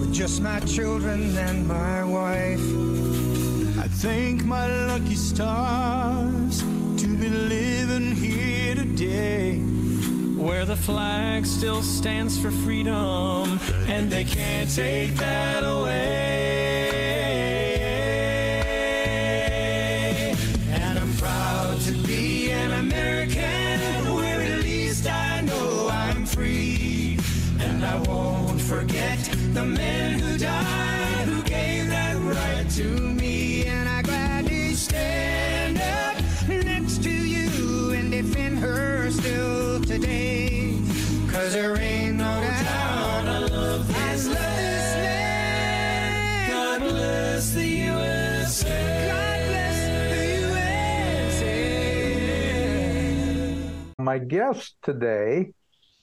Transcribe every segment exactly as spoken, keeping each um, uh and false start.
with just my children and my wife. I thank my lucky stars to be living here today, where the flag still stands for freedom, and they can't take that away. And I'm proud to be an American, where at least I know I'm free. And I won't forget the men who died, who gave that right to me. Stand up next to you and defend her still today, 'cause there ain't no doubt I love this land. God bless the U S A. God bless the U S A. My guest today,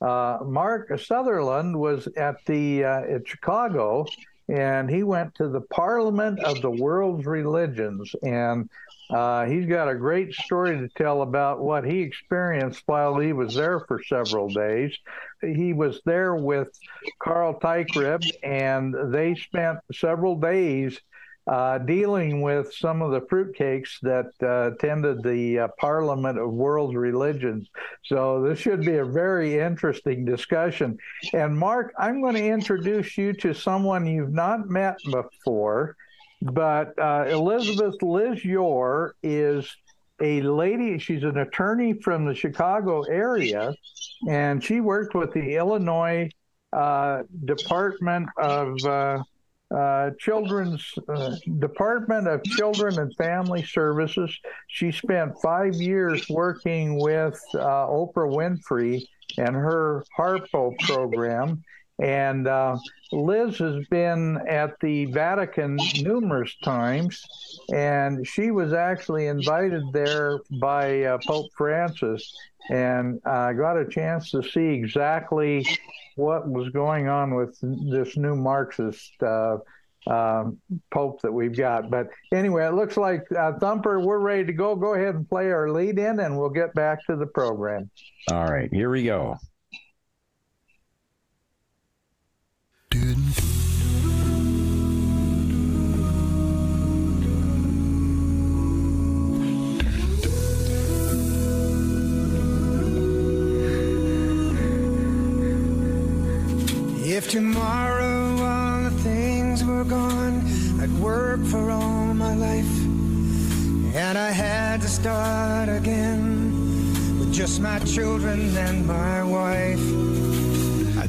uh, Mark Sutherland, was at the uh, at Chicago. And he went to the Parliament of the World's Religions, and uh, he's got a great story to tell about what he experienced while he was there for several days. He was there with Carl Teichrib, and they spent several days uh, dealing with some of the fruitcakes that uh, attended the uh, Parliament of World's Religions. So this should be a very interesting discussion. And Mark, I'm going to introduce you to someone you've not met before, but uh, Elizabeth Liz Yore is a lady. She's an attorney from the Chicago area, and she worked with the Illinois uh, Department of uh, Uh, Children's uh, Department of Children and Family Services. She spent five years working with uh, Oprah Winfrey and her HARPO program. And uh, Liz has been at the Vatican numerous times, and she was actually invited there by uh, Pope Francis, and uh, got a chance to see exactly what was going on with this new Marxist uh, uh, Pope that we've got. But anyway, it looks like, uh, Thumper, we're ready to go. Go ahead and play our lead in, and we'll get back to the program. All right, here we go. If tomorrow all the things were gone, I'd work for all my life, and I had to start again with just my children and my wife. I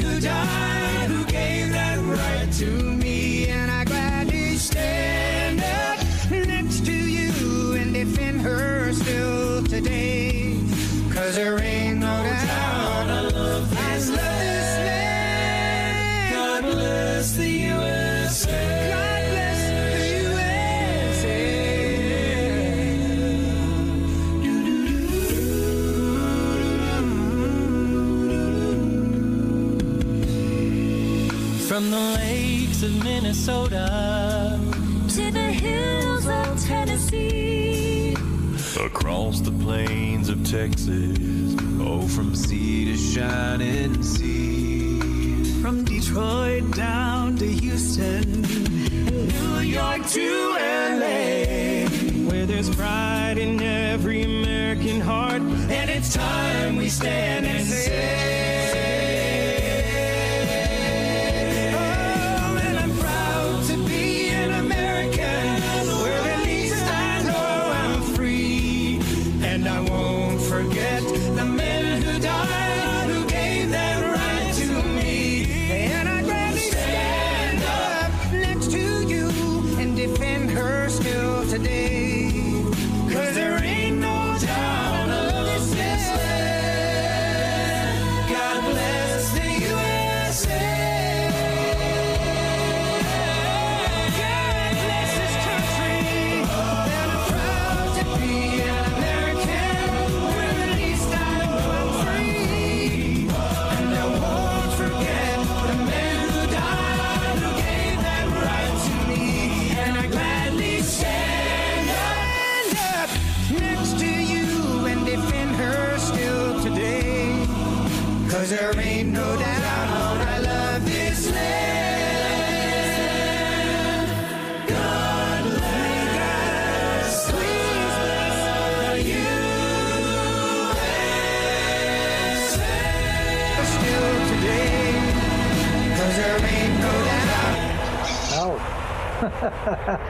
who died, who gave that right to me, and I gladly stand up next to you and defend her still today, 'cause there ain't no doubt I love this land. God bless the U S A. God bless the U S A. From the lakes of Minnesota to the hills of Tennessee, across the plains of Texas, oh, from sea to shining sea, from Detroit down to Houston, New York to L A, where there's pride in every American heart, and it's time we stand and say. Where at least I know I'm free, 'Cause there ain't no doubt on I love this land. God lead us, please, the U S A still today. 'Cause there ain't no doubt.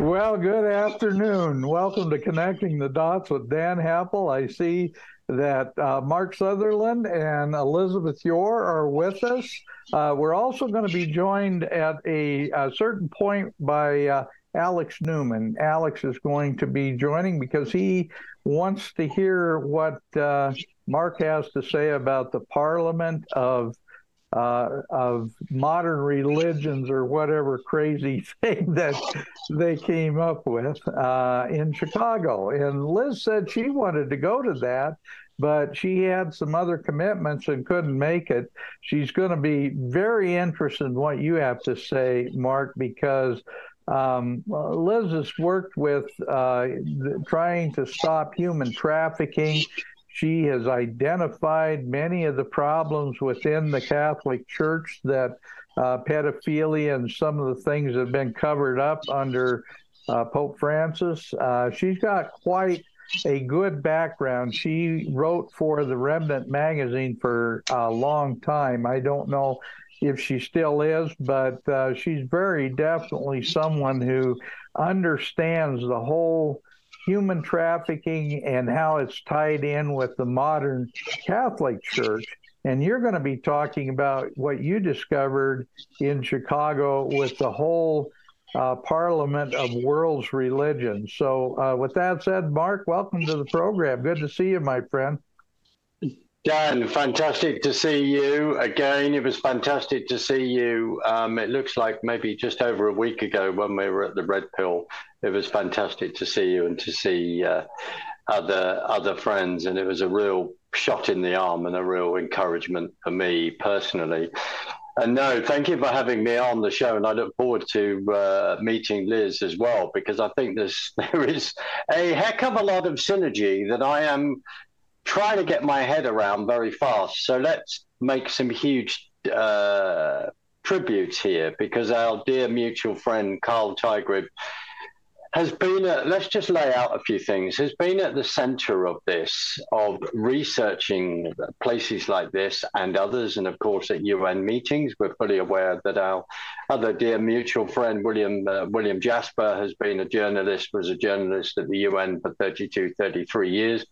Oh. Well, good afternoon. Welcome to Connecting the Dots with Dan Happel. I see that uh, Mark Sutherland and Elizabeth Yore are with us. Uh, we're also going to be joined at a, a certain point by uh, Alex Newman. Alex is going to be joining because he wants to hear what uh, Mark has to say about the Parliament of uh, of Modern Religions or whatever crazy thing that they came up with uh, in Chicago. And Liz said she wanted to go to that, but she had some other commitments and couldn't make it. She's going to be very interested in what you have to say, Mark, because um, Liz has worked with uh, trying to stop human trafficking. She has identified many of the problems within the Catholic Church that uh, pedophilia and some of the things have been covered up under uh, Pope Francis. Uh, she's got quite a good background. She wrote for the Remnant magazine for a long time. I don't know if she still is, but uh, she's very definitely someone who understands the whole human trafficking and how it's tied in with the modern Catholic Church. And you're going to be talking about what you discovered in Chicago with the whole uh, Parliament of World's Religions. So uh, with that said, Mark, welcome to the program. Good to see you, my friend. Dan, fantastic to see you again. It was fantastic to see you. Um, it looks like maybe just over a week ago when we were at the Red Pill. It was fantastic to see you and to see uh, other other friends, and it was a real shot in the arm and a real encouragement for me personally. And no, thank you for having me on the show, and I look forward to uh, meeting Liz as well, because I think there's, there is a heck of a lot of synergy that I am trying to get my head around very fast. So let's make some huge uh, tributes here, because our dear mutual friend Carl Teichrib has been, at, let's just lay out a few things, has been at the center of this, of researching places like this and others, and of course at U N meetings. We're fully aware that our other dear mutual friend, William uh, William Jasper, has been a journalist, was a journalist at the U N for thirty-two, thirty-three years.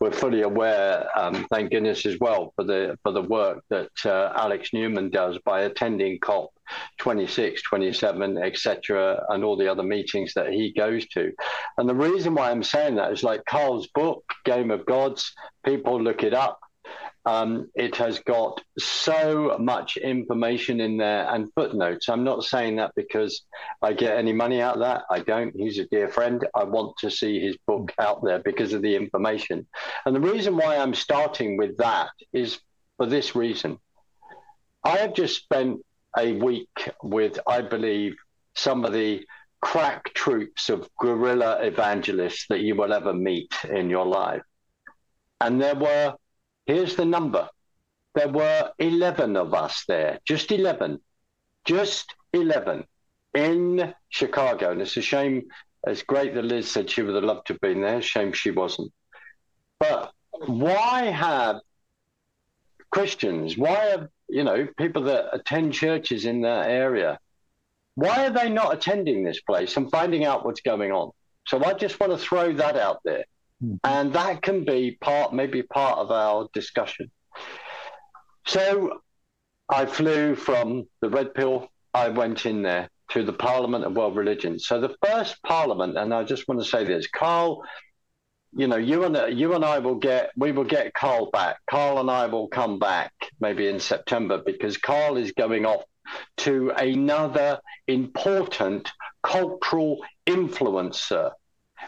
We're fully aware, um, thank goodness as well, for the, for the work that uh, Alex Newman does by attending COP twenty-six, twenty-seven, et cetera, and all the other meetings that he goes to. And the reason why I'm saying that is, like Carl's book, Game of Gods, people look it up. Um, it has got so much information in there and footnotes. I'm not saying that because I get any money out of that. I don't. He's a dear friend. I want to see his book out there because of the information. And the reason why I'm starting with that is for this reason. I have just spent a week with, I believe, some of the crack troops of guerrilla evangelists that you will ever meet in your life. And there were, here's the number, there were eleven of us there, just eleven, just eleven in Chicago. And it's a shame, it's great that Liz said she would have loved to have been there, shame she wasn't. But why have Christians, why have you know, people that attend churches in that area, why are they not attending this place and finding out what's going on? So I just want to throw that out there. Mm-hmm. And that can be part, maybe part of our discussion. So I flew from the Red Pill, I went in there to the Parliament of World Religions. So the first Parliament, and I just want to say this, Carl, you know, you and you and I will get, we will get Carl back. Carl and I will come back maybe in September, because Carl is going off to another important cultural influencer,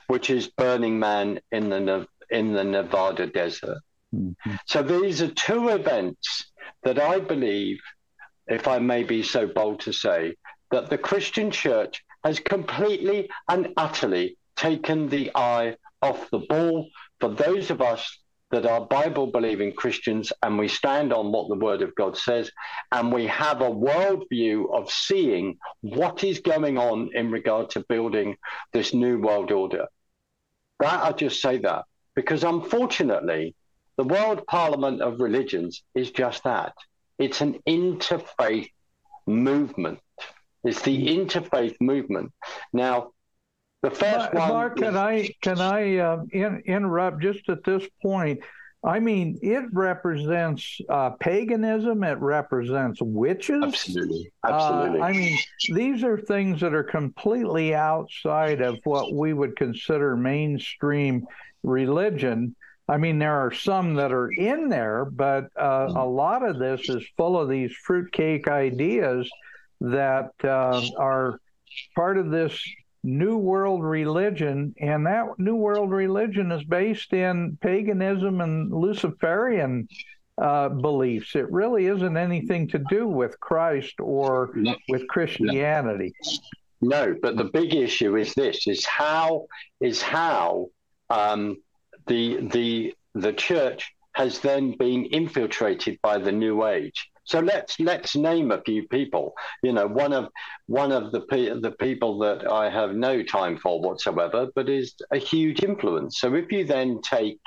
which is Burning Man in the in the Nevada desert. Mm-hmm. So these are two events that I believe, if I may be so bold to say, that the Christian church has completely and utterly taken the eye off the ball for those of us that are Bible-believing Christians, and we stand on what the Word of God says, and we have a worldview of seeing what is going on in regard to building this new world order. That, I just say that, because unfortunately, the World Parliament of Religions is just that. It's an interfaith movement. It's the interfaith movement. Now, the first one. Mark, can I can I um, in, interrupt just at this point? I mean, it represents uh, paganism. It represents witches. Absolutely, absolutely. Uh, I mean, these are things that are completely outside of what we would consider mainstream religion. I mean, there are some that are in there, but uh, a lot of this is full of these fruitcake ideas that uh, are part of this New World religion, and that New World religion is based in paganism and Luciferian uh, beliefs. It really isn't anything to do with Christ or no, with Christianity. No. no, but the big issue is this: is how is how um, the the the church has then been infiltrated by the New Age. So let's let's name a few people. You know, one of one of the pe the people that I have no time for whatsoever, but is a huge influence. So if you then take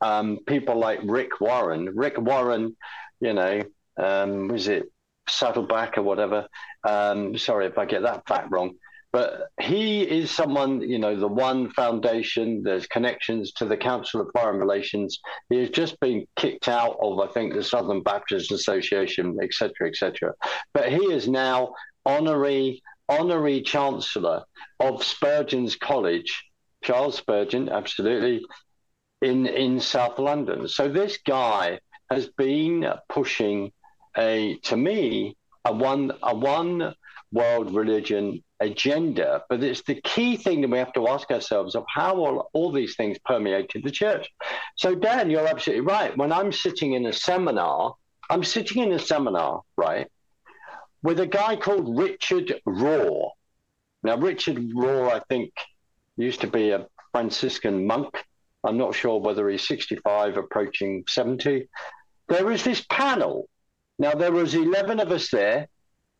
um, people like Rick Warren, Rick Warren, you know, um, was it Saddleback or whatever? Um, sorry if I get that fact wrong. But he is someone, you know, the One Foundation, there's connections to the Council of Foreign Relations. He has just been kicked out of, I think, the Southern Baptist Association, et cetera, et cetera. But he is now honorary, honorary chancellor of Spurgeon's College, Charles Spurgeon, absolutely, in, in South London. So this guy has been pushing, a, to me, a one, a one world religion agenda, but it's the key thing that we have to ask ourselves of how all, all these things permeated the church. So, Dan, you're absolutely right. When I'm sitting in a seminar, I'm sitting in a seminar, right, with a guy called Richard Rohr. Now, Richard Rohr, I think, used to be a Franciscan monk. I'm not sure whether he's sixty-five, approaching seventy. There was this panel. Now, there was eleven of us there.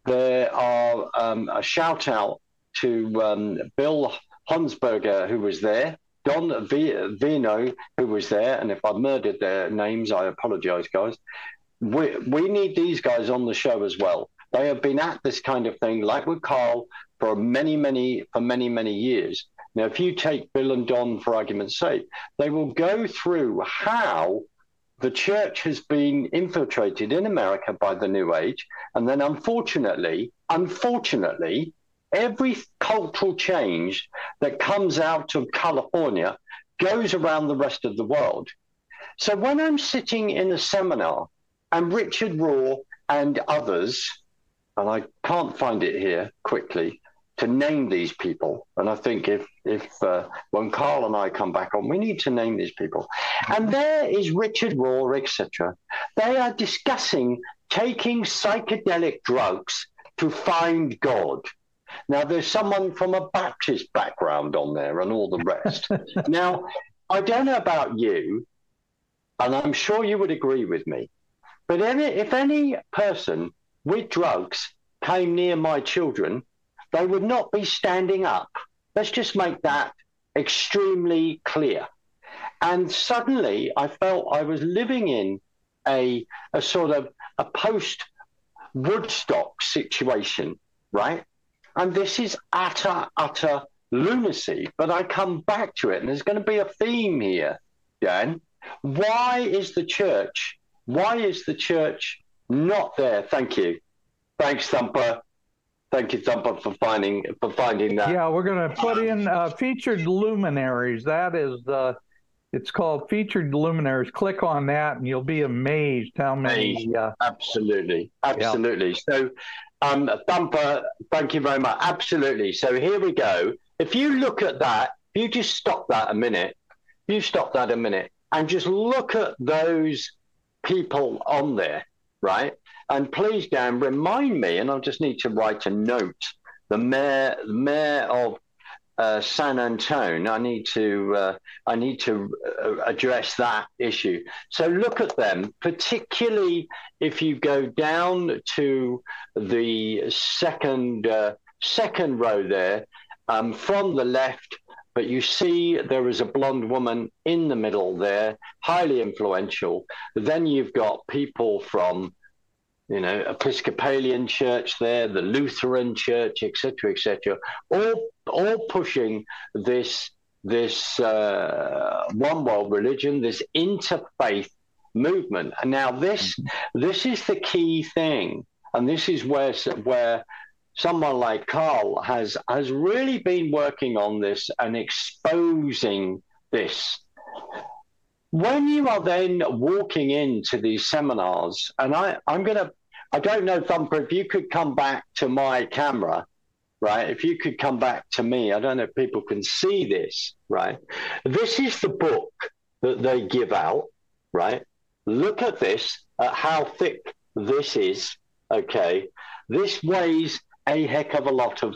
There are um, a shout out to um, Bill Honsberger, who was there, Don Vino, who was there, and if I murdered their names, I apologize, guys. We, we need these guys on the show as well. They have been at this kind of thing, like with Carl, for many, many, for many, many years. Now, if you take Bill and Don for argument's sake, they will go through how the church has been infiltrated in America by the New Age. And then unfortunately, unfortunately, every cultural change that comes out of California goes around the rest of the world. So when I'm sitting in a seminar and Richard Rohr and others, and I can't find it here quickly to name these people, and I think if, if uh, when Carl and I come back on, we need to name these people. And there is Richard Rohr, et cetera. They are discussing taking psychedelic drugs to find God. Now, there's someone from a Baptist background on there and all the rest. Now, I don't know about you, and I'm sure you would agree with me, but any, if any person with drugs came near my children, they would not be standing up. Let's just make that extremely clear. And suddenly I felt I was living in a, a sort of a post-Woodstock situation, right? And this is utter, utter lunacy. But I come back to it, and there's going to be a theme here, Dan. Why is the church, why is the church not there? Thank you. Thanks, Thumper. Thank you, Thumper, for finding for finding that. Yeah, we're going to put in uh, featured luminaries. That is the, it's called featured luminaries. Click on that, and you'll be amazed how many. Uh, absolutely, absolutely. Yeah. So, um, Thumper, thank you very much. Absolutely. So here we go. If you look at that, if you just stop that a minute. You stop that a minute, and just look at those people on there, right? And please, Dan, remind me, and I'll just need to write a note, the mayor, the mayor of uh, San Antone. I need to uh, I need to uh, address that issue. So look at them, particularly if you go down to the second uh, second row there, um, from the left. But you see there is a blonde woman in the middle there, highly influential. Then you've got people from, you know, Episcopalian church there, the Lutheran church, et cetera, et cetera, all, all pushing this, this uh, one world religion, this interfaith movement. And now this, this is the key thing. And this is where, where, someone like Carl has has really been working on this and exposing this. When you are then walking into these seminars, and I, I'm going to, I don't know, Thumper, if you could come back to my camera, right? If you could come back to me, I don't know if people can see this, right? This is the book that they give out, right? Look at this, at how thick this is, okay? This weighs a heck of a lot of,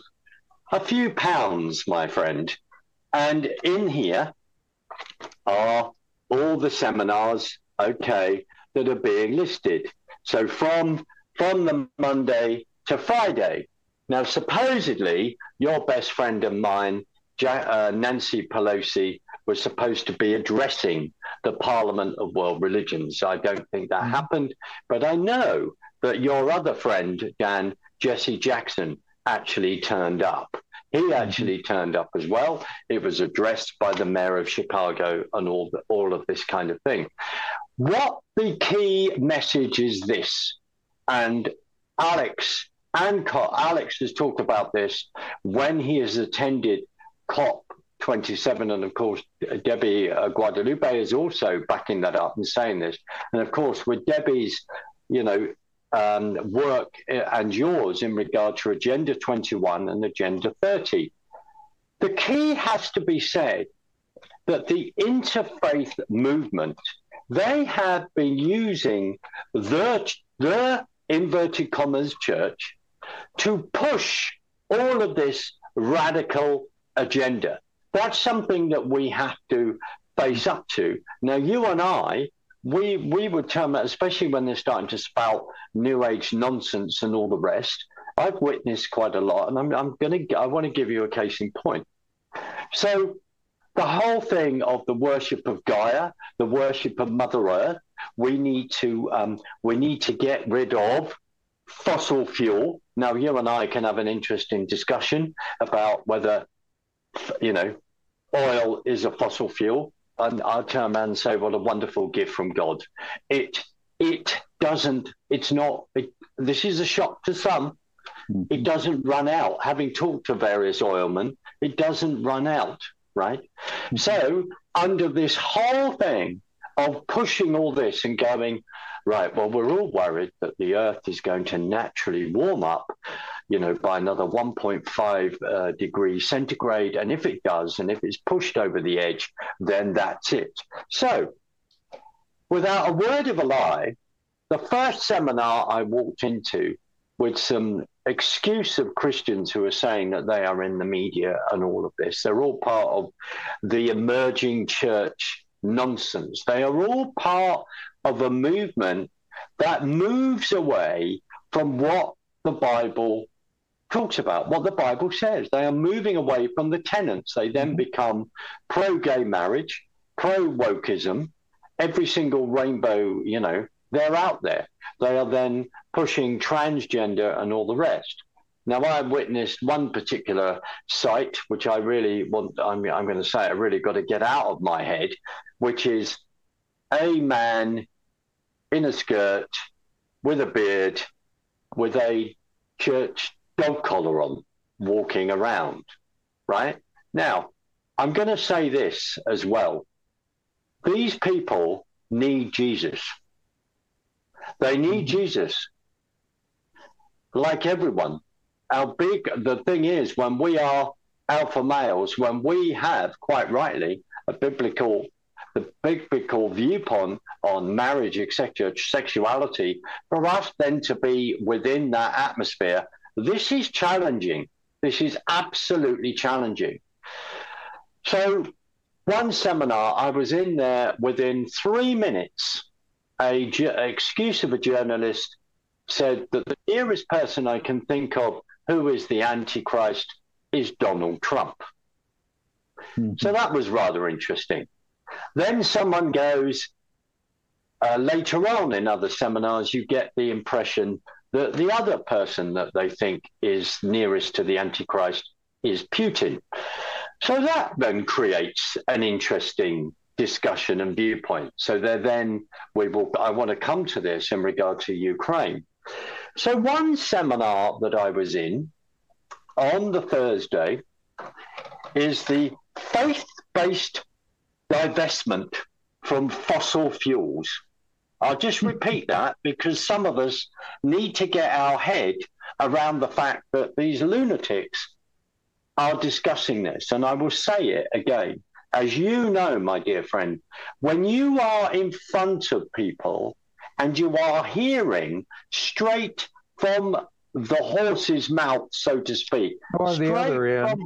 a few pounds, my friend. And in here are all the seminars, okay, that are being listed. So from, from the Monday to Friday. Now, supposedly, your best friend and mine, Ja- uh, Nancy Pelosi, was supposed to be addressing the Parliament of World Religions. I don't think that happened, but I know that your other friend, Dan, Jesse Jackson, actually turned up. He actually turned up as well. It was addressed by the mayor of Chicago and all, the, all of this kind of thing. What the key message is this, and Alex and Carl, Alex has talked about this when he has attended COP twenty-seven, and of course, Debbie uh, Guadalupe is also backing that up and saying this. And of course, with Debbie's, you know, Um, work and yours in regard to Agenda twenty-one and Agenda thirty. The key has to be said that the interfaith movement, they have been using their, their inverted commas church to push all of this radical agenda. That's something that we have to face up to. Now, you and I, We we would term that, especially when they're starting to spout New Age nonsense and all the rest. I've witnessed quite a lot, and I'm I'm gonna I want to give you a case in point. So the whole thing of the worship of Gaia, the worship of Mother Earth, we need to um, we need to get rid of fossil fuel. Now you and I can have an interesting discussion about whether, you know, oil is a fossil fuel. And I'll turn around and say, what a wonderful gift from God. It it doesn't, it's not, it, this is a shock to some. It doesn't run out. Having talked to various oilmen, it doesn't run out, right? Mm-hmm. So under this whole thing of pushing all this and going, right, well, we're all worried that the Earth is going to naturally warm up, you know, by another one point five uh, degrees centigrade. And if it does, and if it's pushed over the edge, then that's it. So without a word of a lie, the first seminar I walked into with some excuse of Christians who are saying that they are in the media and all of this, they're all part of the emerging church nonsense. They are all part of a movement that moves away from what the Bible talks about, what the Bible says. They are moving away from the tenets. They then become pro-gay marriage, pro-wokeism, every single rainbow, you know, they're out there. They are then pushing transgender and all the rest. Now, I witnessed one particular site, which I really want, I'm, I'm going to say I really got to get out of my head, which is a man in a skirt with a beard, with a church dog collar on, walking around, right? Now, I'm going to say this as well. These people need Jesus. They need Jesus, like everyone. Our big, the thing is, when we are alpha males, when we have, quite rightly, a biblical, the biblical viewpoint on marriage, et cetera, sexuality, for us then to be within that atmosphere, this is challenging. This is absolutely challenging. So one seminar, I was in there within three minutes. A ju- excuse of a journalist said that the nearest person I can think of who is the Antichrist is Donald Trump. Mm-hmm. So that was rather interesting. Then someone goes, uh, later on in other seminars, you get the impression that the other person that they think is nearest to the Antichrist is Putin. So that then creates an interesting discussion and viewpoint. So there then we will, I want to come to this in regard to Ukraine. So one seminar that I was in on the Thursday is the faith-based divestment from fossil fuels. I'll just repeat that because some of us need to get our head around the fact that these lunatics are discussing this. And I will say it again. As you know, my dear friend, when you are in front of people and you are hearing straight from the horse's mouth, so to speak, or the other end,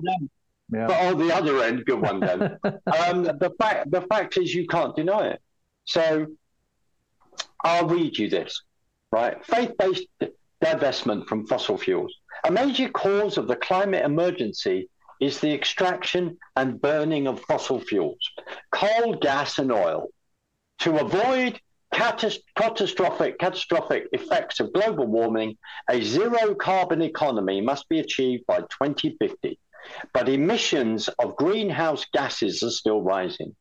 yeah. but on the other end, good one, Dan. um, the fact, the fact is, you can't deny it. So I'll read you this, right? Faith-based divestment from fossil fuels. A major cause of the climate emergency is the extraction and burning of fossil fuels, coal, gas, and oil. To avoid catas- catastrophic, catastrophic effects of global warming, a zero-carbon economy must be achieved by twenty fifty. But emissions of greenhouse gases are still rising.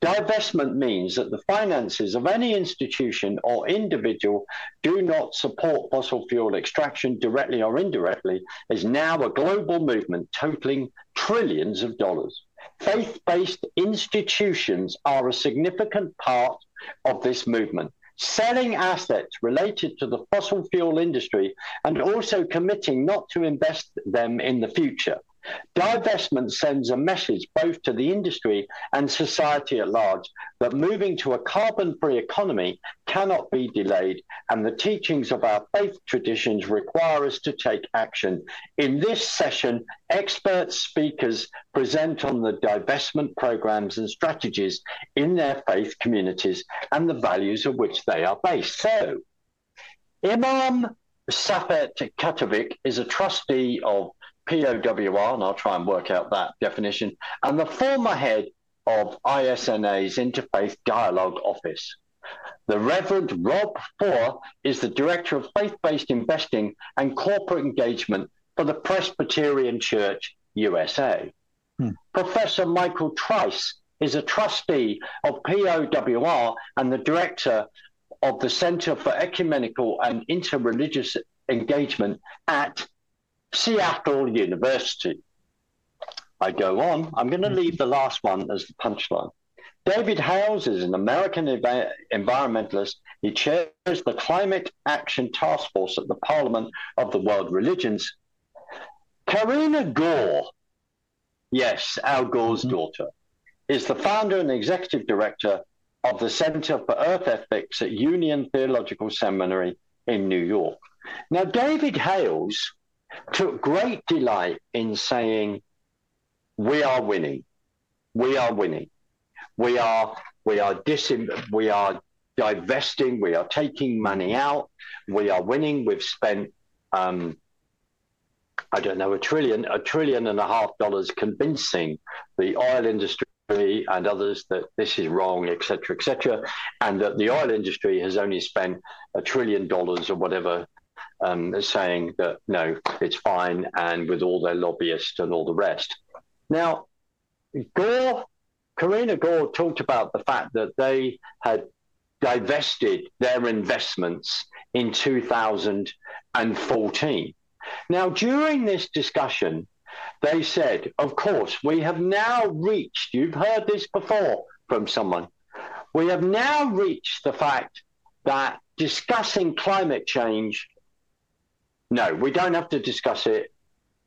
Divestment means that the finances of any institution or individual do not support fossil fuel extraction directly or indirectly is now a global movement totaling trillions of dollars. Faith-based institutions are a significant part of this movement. Selling assets related to the fossil fuel industry and also committing not to invest them in the future. Divestment sends a message both to the industry and society at large that moving to a carbon-free economy cannot be delayed, and the teachings of our faith traditions require us to take action. In this session, expert speakers present on the divestment programs and strategies in their faith communities and the values on which they are based. So, Imam Safet Katovic is a trustee of P O W R, and I'll try and work out that definition, and the former head of I S N A's Interfaith Dialogue Office. The Reverend Rob Foer is the Director of Faith-Based Investing and Corporate Engagement for the Presbyterian Church U S A. Hmm. Professor Michael Trice is a trustee of P O W R and the Director of the Center for Ecumenical and Interreligious Engagement at Seattle University. I go on. I'm going to leave the last one as the punchline. David Hales is an American ev- environmentalist. He chairs the Climate Action Task Force at the Parliament of the World Religions. Karenna Gore, yes, Al Gore's mm-hmm. daughter, is the founder and executive director of the Center for Earth Ethics at Union Theological Seminary in New York. Now, David Hales took great delight in saying, we are winning, we are winning, we are we are disin- we are divesting, we are taking money out, we are winning. We've spent, um, I don't know, a trillion, a trillion and a half dollars convincing the oil industry and others that this is wrong, et cetera, et cetera, and that the oil industry has only spent a trillion dollars or whatever Um, saying that, no, it's fine, and with all their lobbyists and all the rest. Now, Gore, Karenna Gore talked about the fact that they had divested their investments in two thousand fourteen. Now, during this discussion, they said, of course, we have now reached, you've heard this before from someone, we have now reached the fact that discussing climate change, no, we don't have to discuss it.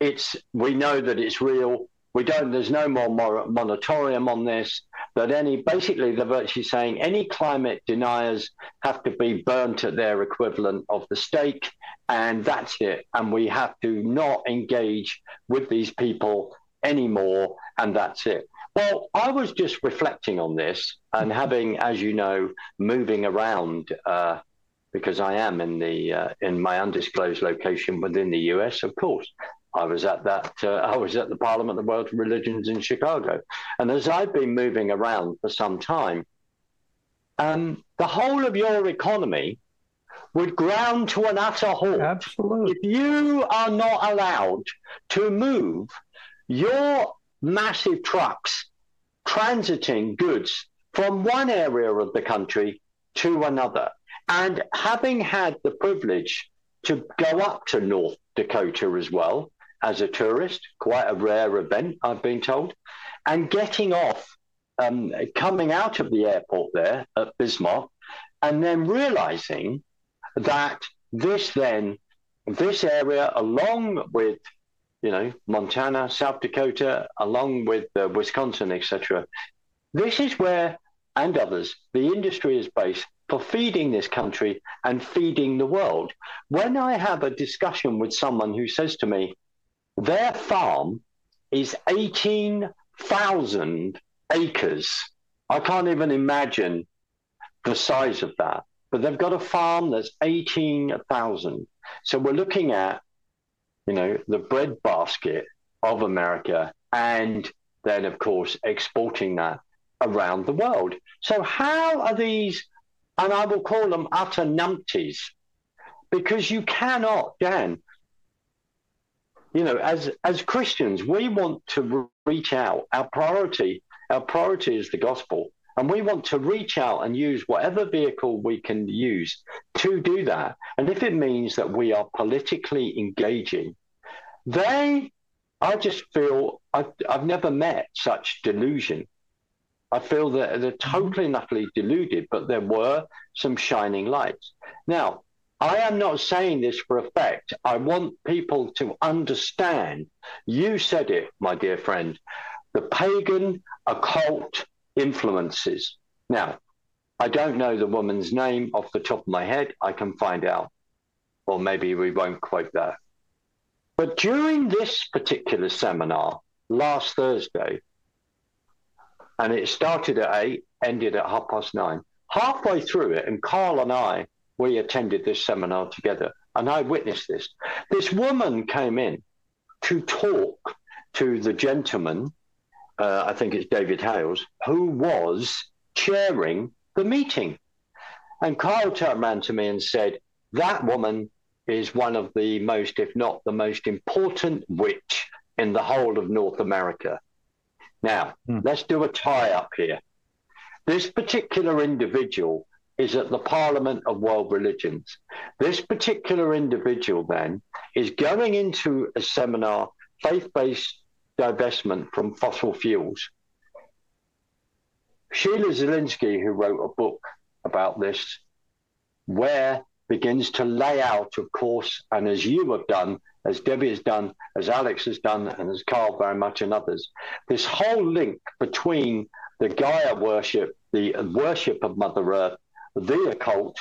It's we know that it's real. We don't. There's no more mor- moratorium on this. That any basically they're virtually saying any climate deniers have to be burnt at their equivalent of the stake, and that's it. And we have to not engage with these people anymore, and that's it. Well, I was just reflecting on this and having, as you know, moving around uh, because I am in the uh, in my undisclosed location within the U S. Of course, I was at that. Uh, I was at the Parliament of World's Religions in Chicago, and as I've been moving around for some time, um, the whole of your economy would ground to an utter halt. Absolutely. If you are not allowed to move your massive trucks transiting goods from one area of the country to another. And having had the privilege to go up to North Dakota as well as a tourist, quite a rare event, I've been told, and getting off, um, coming out of the airport there at Bismarck, and then realizing that this then, this area, along with, you know, Montana, South Dakota, along with uh, Wisconsin, et cetera, this is where, and others, the industry is based for feeding this country and feeding the world. When I have a discussion with someone who says to me, their farm is eighteen thousand acres, I can't even imagine the size of that. But they've got a farm that's eighteen thousand. So we're looking at, you know, the breadbasket of America, and then, of course, exporting that around the world. So how are these, and I will call them utter numpties, because you cannot, Dan, you know, as, as Christians, we want to reach out. Our priority, our priority is the gospel, and we want to reach out and use whatever vehicle we can use to do that. And if it means that we are politically engaging, they, I just feel, I've, I've never met such delusion. I feel that they're totally and utterly deluded, but there were some shining lights. Now, I am not saying this for effect. I want people to understand. You said it, my dear friend, the pagan occult influences. Now, I don't know the woman's name off the top of my head. I can find out, or maybe we won't quote that. But during this particular seminar last Thursday, and it started at eight, ended at half past nine. Halfway through it, and Carl and I, we attended this seminar together, and I witnessed this. This woman came in to talk to the gentleman, Uh, I think it's David Hales, who was chairing the meeting. And Carl turned around to me and said, that woman is one of the most, if not the most important witch in the whole of North America. Now, hmm. let's do a tie-up here. This particular individual is at the Parliament of World Religions. This particular individual then is going into a seminar, faith-based divestment from fossil fuels. Sheila Zelinsky, who wrote a book about this, where begins to lay out, of course, and as you have done, as Debbie has done, as Alex has done, and as Carl very much and others, this whole link between the Gaia worship, the worship of Mother Earth, the occult,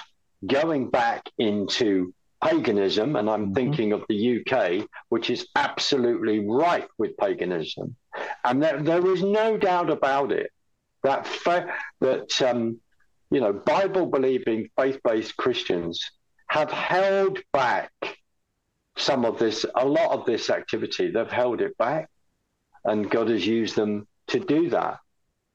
going back into paganism, and I'm mm-hmm. thinking of the U K, which is absolutely rife with paganism. And there, there is no doubt about it that, fa- that um, you know, Bible-believing, faith-based Christians have held back some of this, a lot of this activity. They've held it back, and God has used them to do that.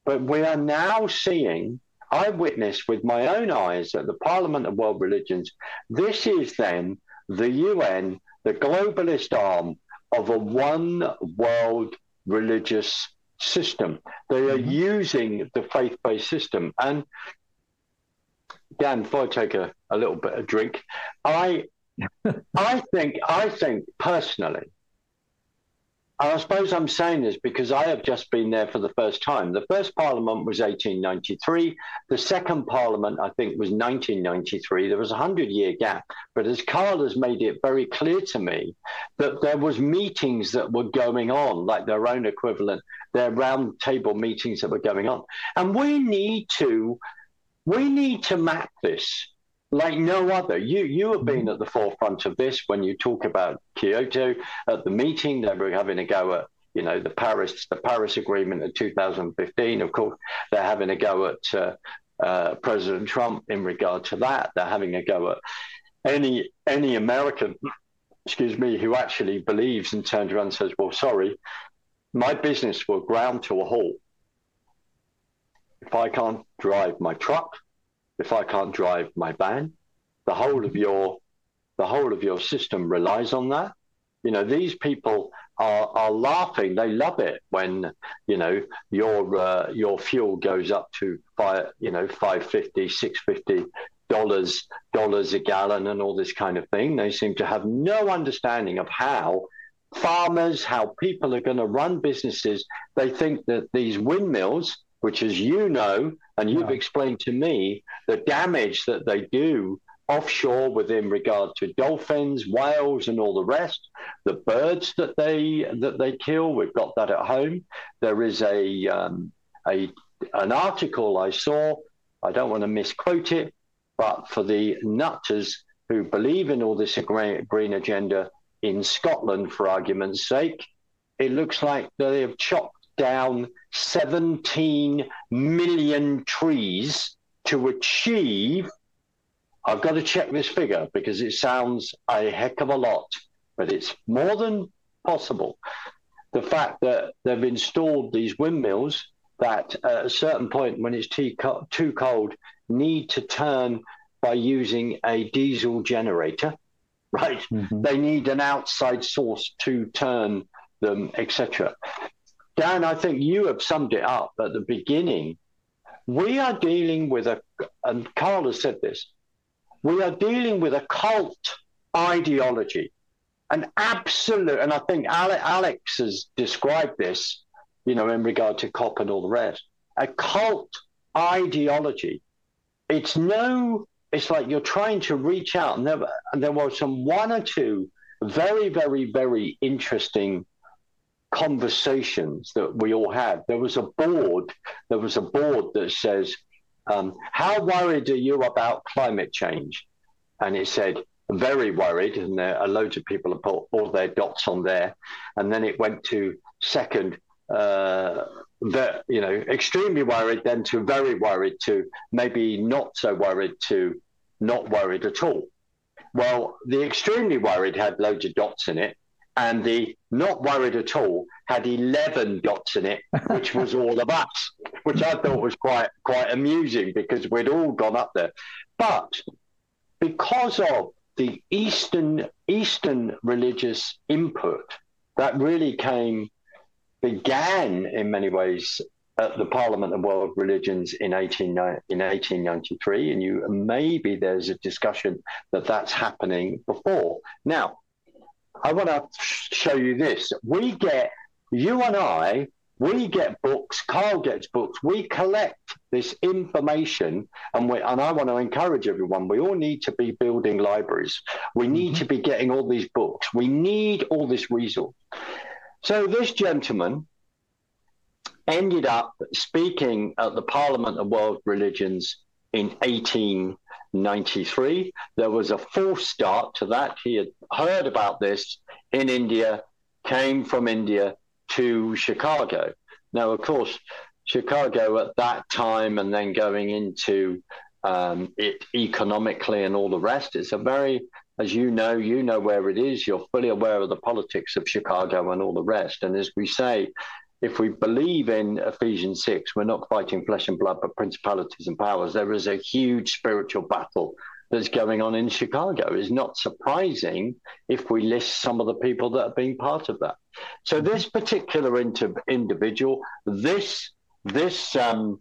But we are now seeing, I witnessed with my own eyes at the Parliament of World Religions, this is then the U N, the globalist arm of a one-world religious system. They are mm-hmm. using the faith-based system. And, Dan, before I take a, a little bit of drink, I, I, think, I think personally, and I suppose I'm saying this because I have just been there for the first time. The first parliament was eighteen ninety-three. The second parliament, I think, was nineteen ninety-three. There was a hundred-year gap. But as Carl has made it very clear to me, that there was meetings that were going on, like their own equivalent, their round table meetings that were going on. And we need to, we need to map this like no other. You you have been at the forefront of this when you talk about Kyoto. At the meeting, they were having a go at you know, the Paris the Paris Agreement of two thousand fifteen. Of course, they're having a go at uh, uh, President Trump in regard to that. They're having a go at any any American, excuse me, who actually believes and turns around and says, well, sorry, my business will ground to a halt if I can't drive my truck, if I can't drive my van. The whole of your the whole of your system relies on that. You know, these people are are laughing. They love it when, you know, your uh, your fuel goes up to five, you know, five fifty, six fifty dollars dollars a gallon and all this kind of thing. They seem to have no understanding of how farmers, how people are going to run businesses. They think that these windmills, which, as you know, and you've yeah. explained to me, the damage that they do offshore within regard to dolphins, whales, and all the rest, the birds that they that they kill. We've got that at home. There is a um, a an article I saw. I don't want to misquote it, but for the nutters who believe in all this green agenda in Scotland, for argument's sake, it looks like they have chopped down seventeen million trees to achieve, I've got to check this figure because it sounds a heck of a lot, but it's more than possible, the fact that they've installed these windmills that at a certain point when it's too, co- too cold need to turn by using a diesel generator, right? Mm-hmm. They need an outside source to turn them, et cetera. Dan, I think you have summed it up at the beginning. We are dealing with a, and Carl has said this, we are dealing with a cult ideology, an absolute, and I think Alex has described this, you know, in regard to COP and all the rest, a cult ideology. It's no, it's like you're trying to reach out, and there, and there were some one or two very, very, very interesting conversations that we all had. There was a board, there was a board that says, um, how worried are you about climate change? And it said, very worried, and there are loads of people have put all their dots on there. And then it went to second, uh, the, you know, extremely worried, then to very worried, to maybe not so worried, to not worried at all. Well, the extremely worried had loads of dots in it, and the not worried at all had eleven dots in it, which was all of us, which I thought was quite quite amusing because we'd all gone up there. But because of the Eastern Eastern religious input that really came, began in many ways at the Parliament of World Religions in eighteen ninety-three, and you maybe there's a discussion that that's happening before now. I want to show you this. We get, you and I, we get books, Carl gets books, we collect this information, and we, and I want to encourage everyone, we all need to be building libraries. We need to be getting all these books. We need all this resource. So this gentleman ended up speaking at the Parliament of World Religions in eighteen ninety-three. There was a false start to that. He had heard about this in India, came from India to Chicago. Now, of course, Chicago at that time and then going into um, it economically and all the rest, it's a very, as you know, you know where it is, you're fully aware of the politics of Chicago and all the rest. And as we say, if we believe in Ephesians six, we're not fighting flesh and blood, but principalities and powers. There is a huge spiritual battle that's going on in Chicago. It's not surprising if we list some of the people that have been part of that. So this particular inter- individual, this, this, um,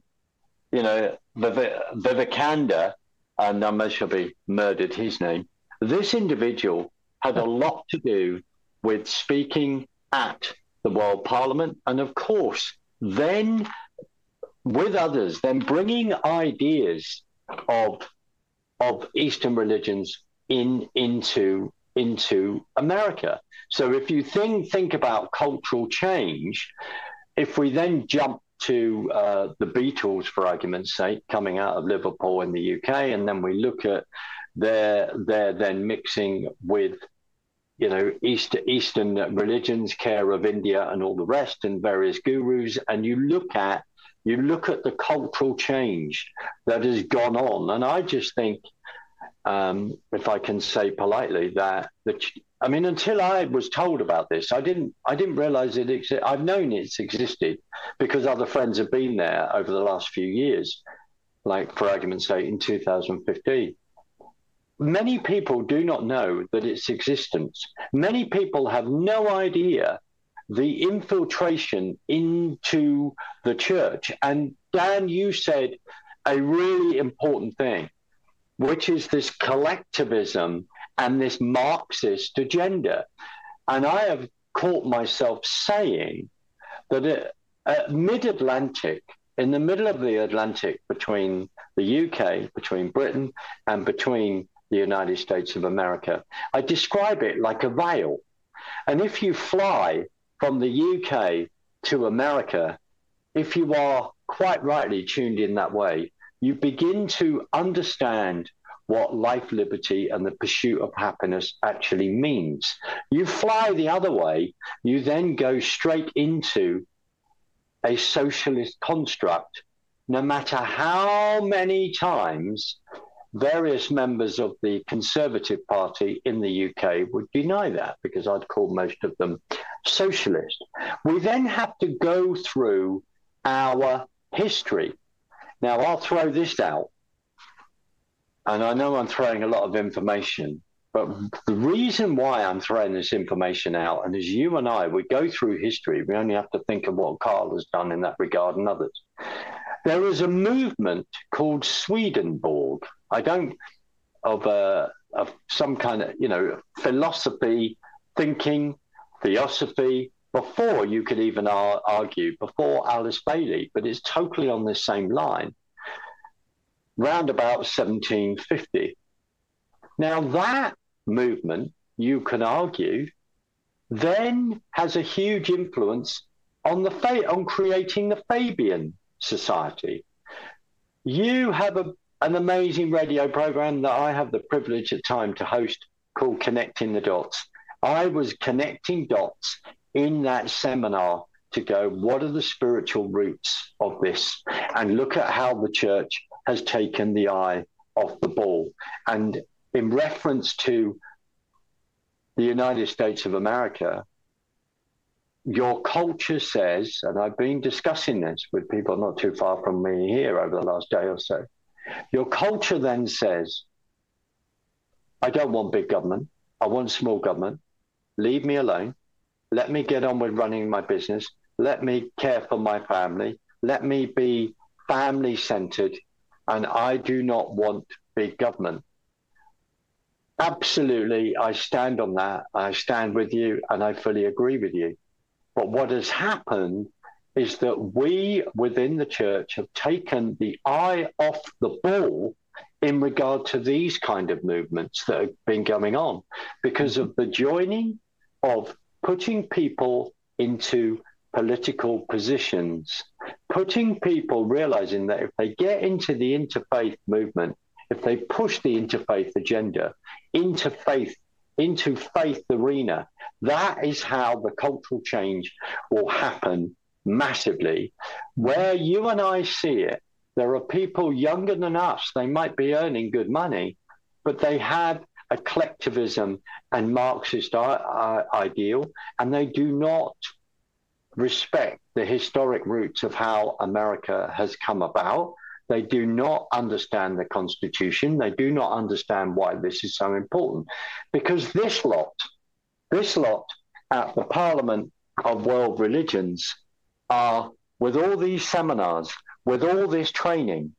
you know, Vive- Vivekananda, and I must have been murdered his name, this individual had a lot to do with speaking at the World Parliament, and of course, then with others, then bringing ideas of of Eastern religions in into into America. So, if you think think about cultural change, if we then jump to uh, the Beatles, for argument's sake, coming out of Liverpool in the U K, and then we look at their their then mixing with you know, East, Eastern religions, care of India and all the rest, and various gurus. And you look at, you look at the cultural change that has gone on. And I just think, um, if I can say politely, that, the, I mean, until I was told about this, I didn't, I didn't realize it existed. I've known it's existed because other friends have been there over the last few years, like for argument's sake, in two thousand fifteen. Many people do not know that its existence. Many people have no idea the infiltration into the church. And Dan, you said a really important thing, which is this collectivism and this Marxist agenda. And I have caught myself saying that at, at mid-Atlantic, in the middle of the Atlantic, between the U K, between Britain, and between the United States of America. I describe it like a veil. And if you fly from the U K to America, if you are quite rightly tuned in that way, you begin to understand what life, liberty, and the pursuit of happiness actually means. You fly the other way, you then go straight into a socialist construct, no matter how many times various members of the Conservative Party in the U K would deny that, because I'd call most of them socialist. We then have to go through our history. Now, I'll throw this out, and I know I'm throwing a lot of information, but the reason why I'm throwing this information out, and as you and I, we go through history, we only have to think of what Carl has done in that regard and others. There is a movement called Swedenborg. I don't, of, a, of some kind of, you know, philosophy, thinking, theosophy, before you could even ar argue, before Alice Bailey, but it's totally on this same line, round about seventeen fifty. Now, that movement, you can argue, then has a huge influence on, the fa on creating the Fabian Society. You have a an amazing radio program that I have the privilege at time to host called Connecting the Dots. I was connecting dots in that seminar to go, what are the spiritual roots of this? And look at how the church has taken the eye off the ball. And in reference to the United States of America, your culture says, and I've been discussing this with people not too far from me here over the last day or so, your culture then says, I don't want big government. I want small government. Leave me alone. Let me get on with running my business. Let me care for my family. Let me be family-centered. And I do not want big government. Absolutely, I stand on that. I stand with you, and I fully agree with you. But what has happened is that we within the church have taken the eye off the ball in regard to these kind of movements that have been going on because of the joining of putting people into political positions, putting people realizing that if they get into the interfaith movement, if they push the interfaith agenda into faith, into faith arena, that is how the cultural change will happen massively. Where you and I see it, there are people younger than us. They might be earning good money, but they have a collectivism and Marxist ideal, and they do not respect the historic roots of how America has come about. They do not understand the Constitution. They do not understand why this is so important, because this lot, this lot at the Parliament of World Religions are, with all these seminars, with all this training,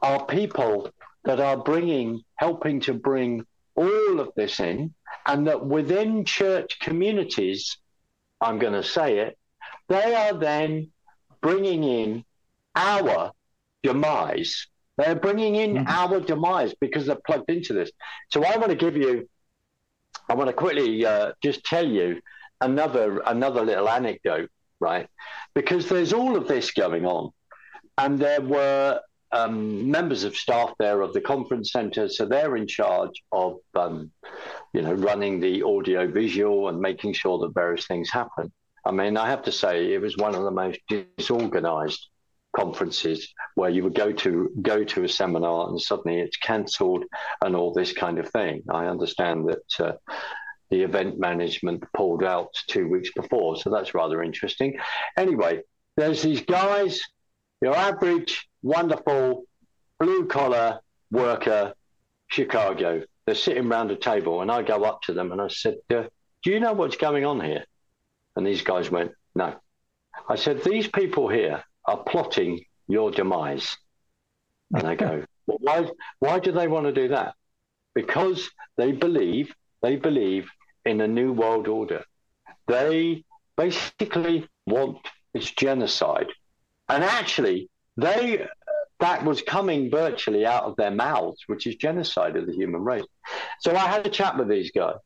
are people that are bringing, helping to bring all of this in, and that within church communities, I'm going to say it, they are then bringing in our demise. They're bringing in mm-hmm. our demise because they're plugged into this. So I want to give you, I want to quickly uh, just tell you another another little anecdote, right? Because there's all of this going on. And there were um, members of staff there of the conference centre, so they're in charge of, um, you know, running the audio visual and making sure that various things happen. I mean, I have to say it was one of the most disorganised conferences, where you would go to go to a seminar and suddenly it's cancelled and all this kind of thing. I understand that uh, the event management pulled out two weeks before, so that's rather interesting. Anyway, there's these guys, your average, wonderful, blue-collar worker, Chicago. They're sitting round a table, and I go up to them and I said, uh, do you know what's going on here? And these guys went, no. I said, these people here are plotting your demise. And I go, well, why, why do they want to do that? Because they believe, they believe in a new world order. They basically want this genocide. And actually, they that was coming virtually out of their mouths, which is genocide of the human race. So I had a chat with these guys.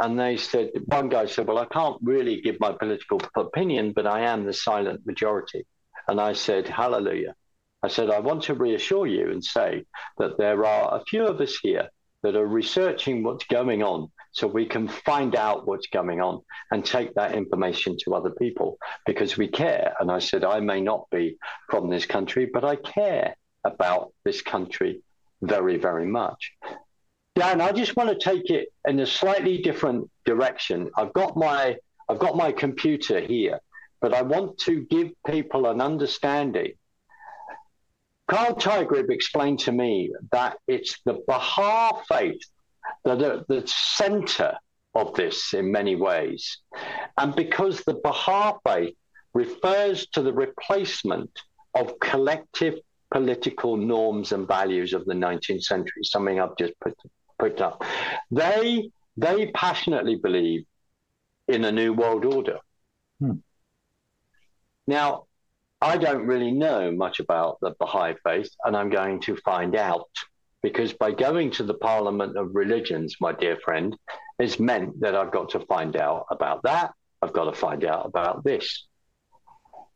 And they said, one guy said, well, I can't really give my political opinion, but I am the silent majority. And I said, hallelujah. I said, I want to reassure you and say that there are a few of us here that are researching what's going on so we can find out what's going on and take that information to other people because we care. And I said, I may not be from this country, but I care about this country very, very much. Dan, I just want to take it in a slightly different direction. I've got my I've got my computer here, but I want to give people an understanding. Carl Teichrib explained to me that it's the Bahá'í Faith that are the center of this in many ways. And because the Bahá'í Faith refers to the replacement of collective political norms and values of the nineteenth century, something I've just put put up. They they passionately believe in a new world order. Hmm. Now, I don't really know much about the Baha'i faith, and I'm going to find out, because by going to the Parliament of Religions, my dear friend, it's meant that I've got to find out about that. I've got to find out about this.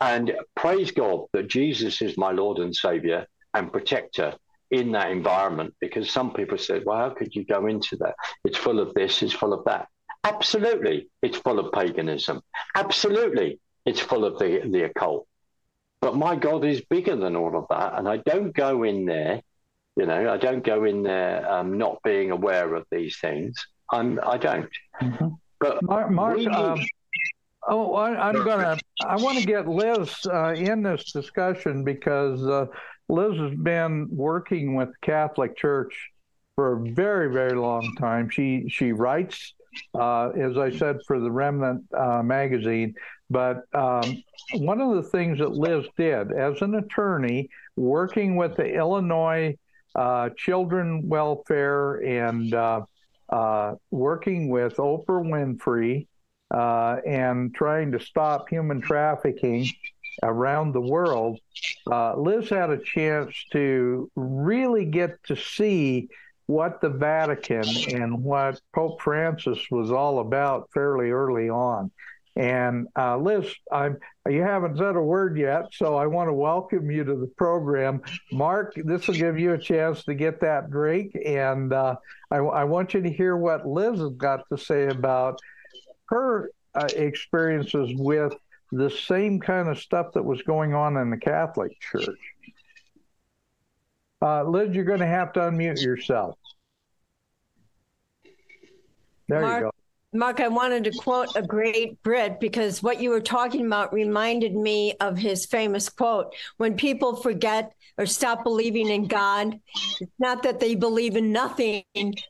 And praise God that Jesus is my Lord and Savior and protector in that environment, because some people said, well, how could you go into that? It's full of this, it's full of that. Absolutely, it's full of paganism. Absolutely, it's full of the, the occult. But my God is bigger than all of that, and I don't go in there, you know, I don't go in there um, not being aware of these things. I'm, I don't. Mm-hmm. But Mark, Mark we, um... Oh, I, I'm gonna. I want to get Liz uh, in this discussion because uh, Liz has been working with the Catholic Church for a very, very long time. She she writes, uh, as I said, for the Remnant uh, magazine. But um, one of the things that Liz did as an attorney, working with the Illinois uh, Children Welfare and uh, uh, working with Oprah Winfrey. Uh, and trying to stop human trafficking around the world, uh, Liz had a chance to really get to see what the Vatican and what Pope Francis was all about fairly early on. And uh, Liz, I'm, you haven't said a word yet, so I want to welcome you to the program. Mark, this will give you a chance to get that drink, and uh, I, I want you to hear what Liz has got to say about her uh, experiences with the same kind of stuff that was going on in the Catholic Church. Uh, Liz, you're going to have to unmute yourself. There Mark, you go. Mark, I wanted to quote a great Brit because what you were talking about reminded me of his famous quote, when people forget or stop believing in God, it's not that they believe in nothing,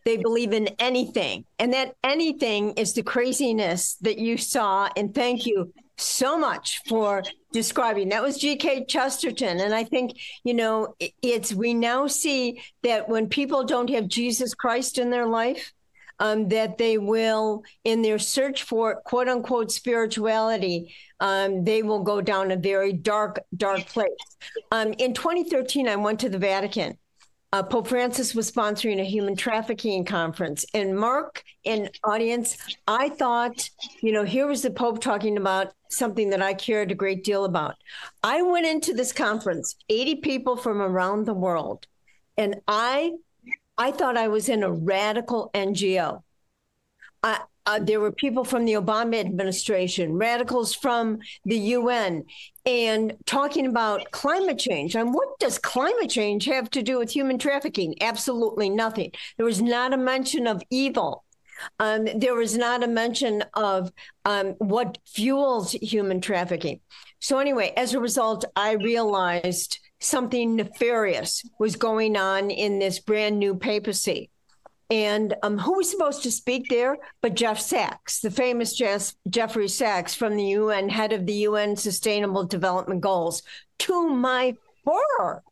they believe in anything. And that anything is the craziness that you saw. And thank you so much for describing. That was G K Chesterton. And I think, you know, it's, we now see that when people don't have Jesus Christ in their life, Um, that they will, in their search for quote unquote spirituality, um, they will go down a very dark, dark place. Um, in twenty thirteen, I went to the Vatican Uh, Pope Francis was sponsoring a human trafficking conference. And Mark, in audience, I thought, you know, here was the Pope talking about something that I cared a great deal about. I went into this conference, eighty people from around the world, and I I thought I was in a radical N G O. I, uh, there were people from the Obama administration, radicals from the U N, and talking about climate change. And what does climate change have to do with human trafficking? Absolutely nothing. There was not a mention of evil. Um, there was not a mention of um, what fuels human trafficking. So anyway, as a result, I realized something nefarious was going on in this brand new papacy. And um, who was supposed to speak there but Jeff Sachs, the famous Jeff, Jeffrey Sachs from the U N, head of the U N Sustainable Development Goals. To my horror,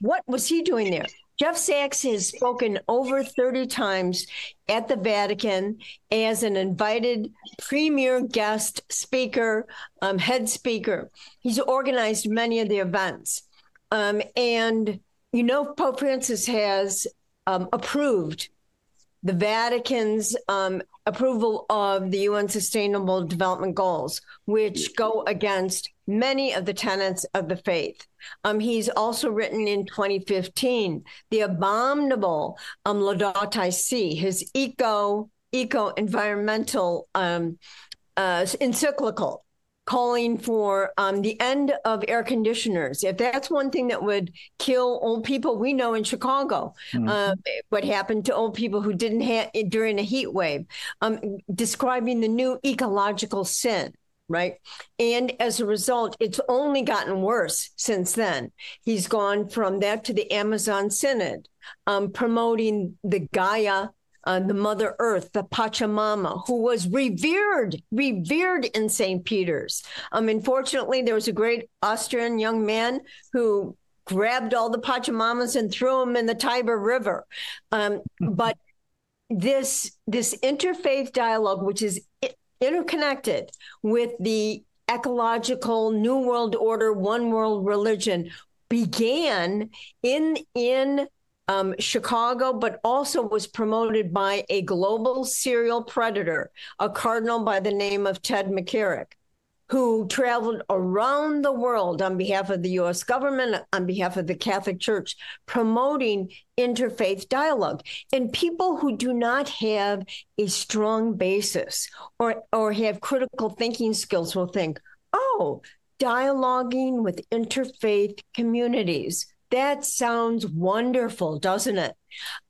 what was he doing there? Jeff Sachs has spoken over thirty times at the Vatican as an invited premier guest speaker, um, head speaker. He's organized many of the events. Um, and, you know, Pope Francis has um, approved the Vatican's um, approval of the U N Sustainable Development Goals, which go against many of the tenets of the faith. Um, he's also written in twenty fifteen, the abominable um, Laudato Si, his eco, eco-environmental um, uh, encyclical, calling for um, the end of air conditioners. If that's one thing that would kill old people, we know in Chicago, mm-hmm. uh, what happened to old people who didn't have during a heat wave, um, describing the new ecological sin, right? And as a result, it's only gotten worse since then. He's gone from that to the Amazon Synod, um, promoting the Gaia, Uh, the Mother Earth, the Pachamama, who was revered, revered in Saint Peter's. Um, unfortunately, there was a great Austrian young man who grabbed all the Pachamamas and threw them in the Tiber River. Um, but this, this interfaith dialogue, which is interconnected with the ecological New World Order, One World Religion, began in in. Um, Chicago, but also was promoted by a global serial predator, a cardinal by the name of Ted McCarrick, who traveled around the world on behalf of the U S government, on behalf of the Catholic Church, promoting interfaith dialogue. And people who do not have a strong basis or, or have critical thinking skills will think, oh, dialoguing with interfaith communities. That sounds wonderful, doesn't it?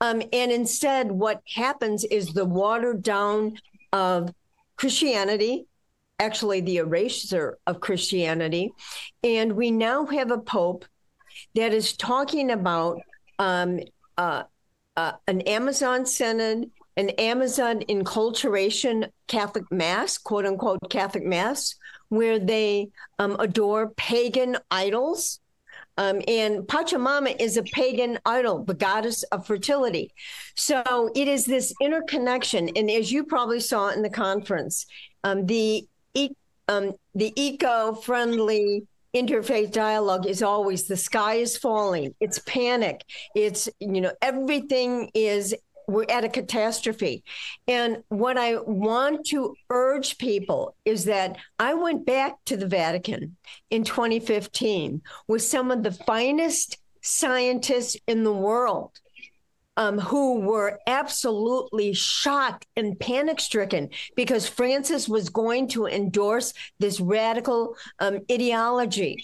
Um, and instead, what happens is the watered down of Christianity, actually the erasure of Christianity. And we now have a pope that is talking about um, uh, uh, an Amazon Synod, an Amazon enculturation Catholic mass, quote unquote Catholic mass, where they um, adore pagan idols. Um, and Pachamama is a pagan idol, the goddess of fertility. So it is this interconnection. And as you probably saw in the conference, um, the, e um, the eco-friendly interfaith dialogue is always the sky is falling. It's panic. It's, you know, everything is, we're at a catastrophe. And what I want to urge people is that I went back to the Vatican in twenty fifteen with some of the finest scientists in the world um, who were absolutely shocked and panic-stricken because Francis was going to endorse this radical um, ideology.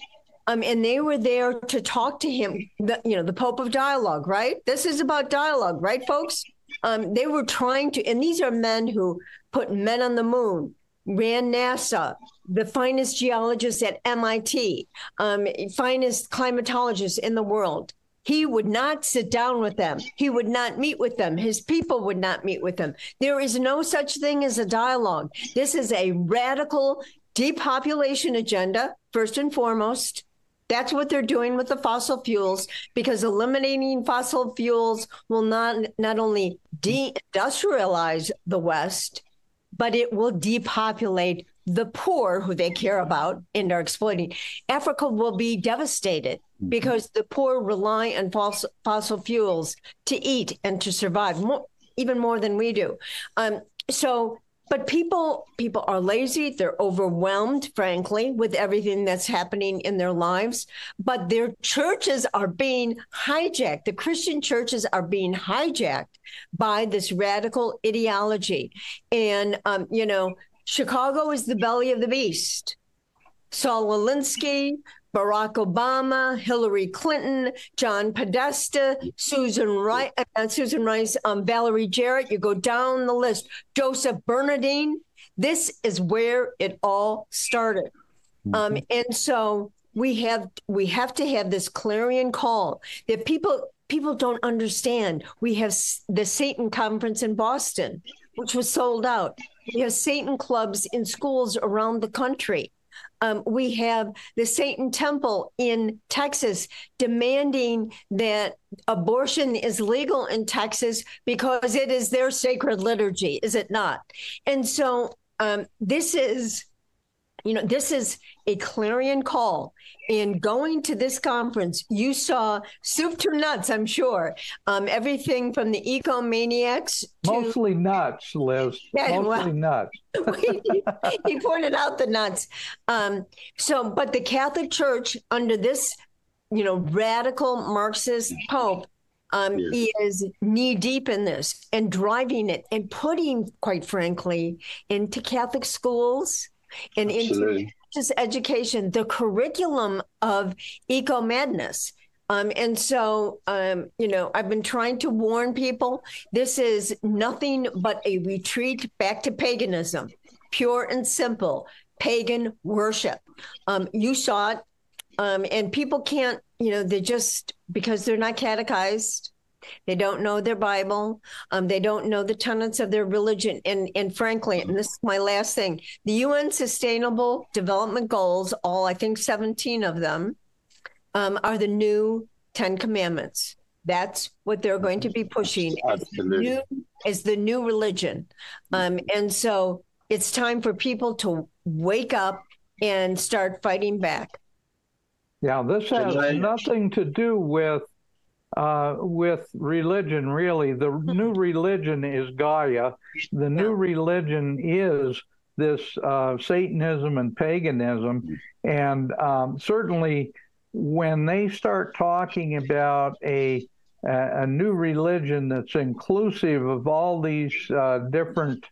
Um, and they were there to talk to him, the, you know, the Pope of dialogue, right? This is about dialogue, right, folks? Um, they were trying to, and these are men who put men on the moon, ran NASA, the finest geologists at M I T, um, finest climatologists in the world. He would not sit down with them. He would not meet with them. His people would not meet with them. There is no such thing as a dialogue. This is a radical depopulation agenda, first and foremost. That's what they're doing with the fossil fuels, because eliminating fossil fuels will not, not only deindustrialize the West, but it will depopulate the poor who they care about and are exploiting. Africa will be devastated. because the poor rely on false, fossil fuels to eat and to survive, more, even more than we do. Um, so, but people people are lazy. They're overwhelmed, frankly, with everything that's happening in their lives. But their churches are being hijacked. The Christian churches are being hijacked by this radical ideology. And, um, you know, Chicago is the belly of the beast. Saul Alinsky, Barack Obama, Hillary Clinton, John Podesta, Susan Rice, uh, Susan Rice, um, Valerie Jarrett. You go down the list. Joseph Bernardine. This is where it all started, mm-hmm. um, and so we have we have to have this clarion call that people people don't understand. We have the Satan Conference in Boston, which was sold out. We have Satan clubs in schools around the country. Um, we have the Satan Temple in Texas demanding that abortion is legal in Texas because it is their sacred liturgy, is it not? And so um, this is, you know, this is a clarion call. And going to this conference, you saw soup to nuts, I'm sure. Um, everything from the eco-maniacs to... Mostly nuts, Liz. Yeah, Mostly well, nuts. we, he pointed out the nuts. Um, so, but the Catholic Church under this, you know, radical Marxist Pope um, yes. is knee-deep in this and driving it and putting, quite frankly, into Catholic schools and Absolutely. into... education, the curriculum of eco-madness. Um, and so, um, you know, I've been trying to warn people, this is nothing but a retreat back to paganism, pure and simple, pagan worship. Um, you saw it, um, and people can't, you know, they just, because they're not catechized, they don't know their Bible. Um, they don't know the tenets of their religion. And, and frankly, and this is my last thing, the U N Sustainable Development Goals, all I think seventeen of them, um, are the new Ten Commandments. That's what they're going to be pushing as the new, as the new religion. Um, and so it's time for people to wake up and start fighting back. Yeah, this has nothing to do with Uh, with religion, really. The new religion is Gaia. The new religion is this uh, Satanism and paganism. And um, certainly when they start talking about a, a new religion that's inclusive of all these uh, different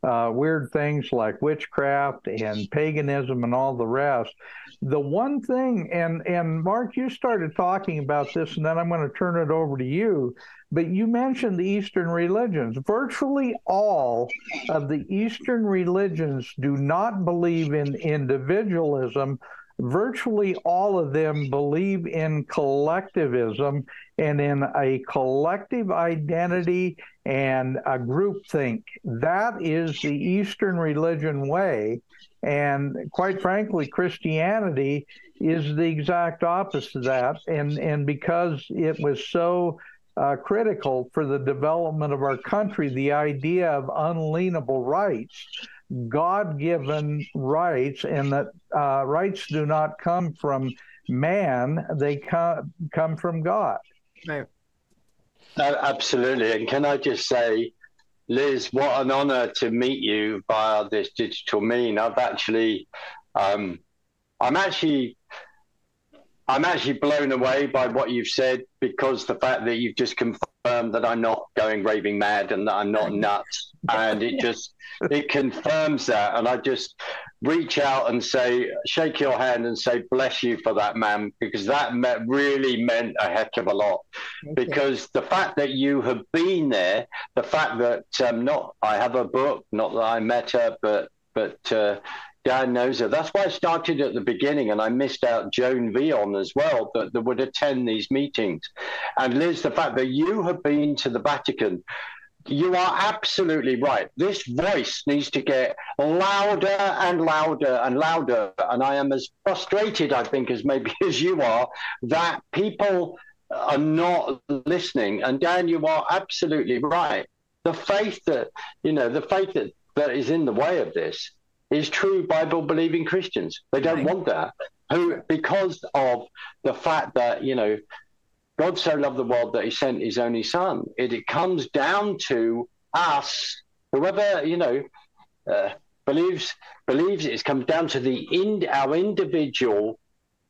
uh, weird things like witchcraft and paganism and all the rest, the one thing, and, and Mark, you started talking about this, and then I'm going to turn it over to you, but you mentioned the Eastern religions. Virtually all of the Eastern religions do not believe in individualism. Virtually all of them believe in collectivism and in a collective identity and a groupthink. That is the Eastern religion way. And quite frankly, Christianity is the exact opposite of that. And, and because it was so uh, critical for the development of our country, the idea of unalienable rights, God-given rights, and that uh, rights do not come from man, they come, come from God. Right. No, absolutely. And can I just say, Liz, what an honor to meet you via this digital mean. I've actually, um, I'm actually, I'm actually blown away by what you've said, because the fact that you've just confirmed that I'm not going raving mad and that I'm not nuts, and it just, it confirms that. And I just reach out and say, shake your hand and say, bless you for that, man, because that meant, really meant a heck of a lot. Okay. Because the fact that you have been there, the fact that um, not, I have a book, not that I met her, but, but uh, Dan knows her. That's why I started at the beginning, and I missed out Joan Vion as well, that, that would attend these meetings. And Liz, the fact that you have been to the Vatican, you are absolutely right. This voice needs to get louder and louder and louder. And I am as frustrated, I think, as maybe as you are, that people are not listening. And Dan, you are absolutely right. The faith that, you know, the faith that, that is in the way of this is true Bible-believing Christians. They don't want that. who, because of the fact that, you know, God so loved the world that he sent his only son. It, it comes down to us, whoever, you know, uh, believes believes it. It comes down to the in, our individual.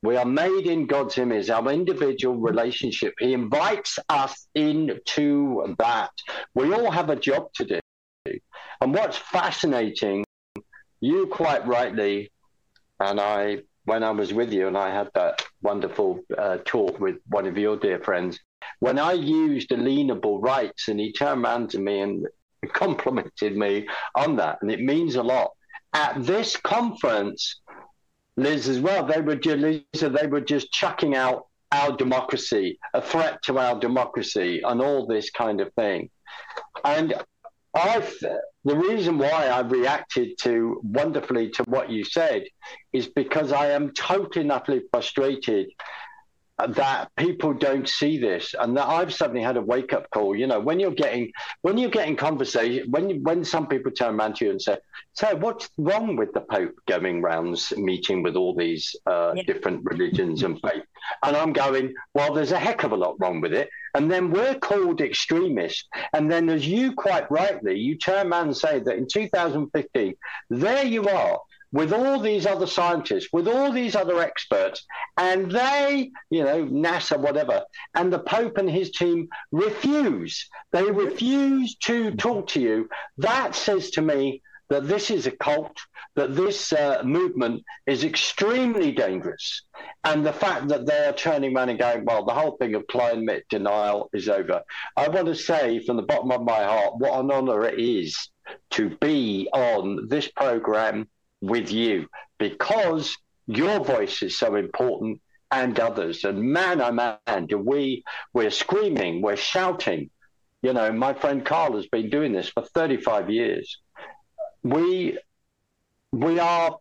We are made in God's image, our individual relationship. He invites us into that. We all have a job to do. And what's fascinating, you quite rightly, and I, when I was with you and I had that wonderful uh, talk with one of your dear friends, when I used alienable rights and he turned around to me and complimented me on that, and it means a lot. At this conference, Liz, as well, they were just, Lisa, they were just chucking out our democracy, a threat to our democracy, and all this kind of thing. And I've, the reason why I reacted to wonderfully to what you said is because I am totally and utterly frustrated that people don't see this, and that I've suddenly had a wake-up call. You know, when you're getting when you're getting conversation, when you, when some people turn around to you and say, "So, what's wrong with the Pope going rounds meeting with all these uh, yeah. different religions and faith?" And I'm going, "Well, there's a heck of a lot wrong with it." And then we're called extremists. And then, as you quite rightly, you turn around and say that in two thousand fifteen, there you are, with all these other scientists, with all these other experts, and they, you know, NASA, whatever, and the Pope and his team refuse. They refuse to talk to you. That says to me that this is a cult, that this uh, movement is extremely dangerous. And the fact that they are turning around and going, well, the whole thing of climate denial is over. I want to say from the bottom of my heart, what an honor it is to be on this program with you, because your voice is so important, and others. And man, oh man, do we, we're screaming, we're shouting. You know, my friend Carl has been doing this for thirty-five years. We, we are,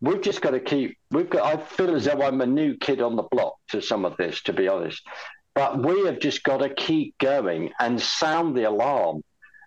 we've just got to keep, we've got, I feel as though I'm a new kid on the block to some of this, to be honest. But we have just got to keep going and sound the alarm,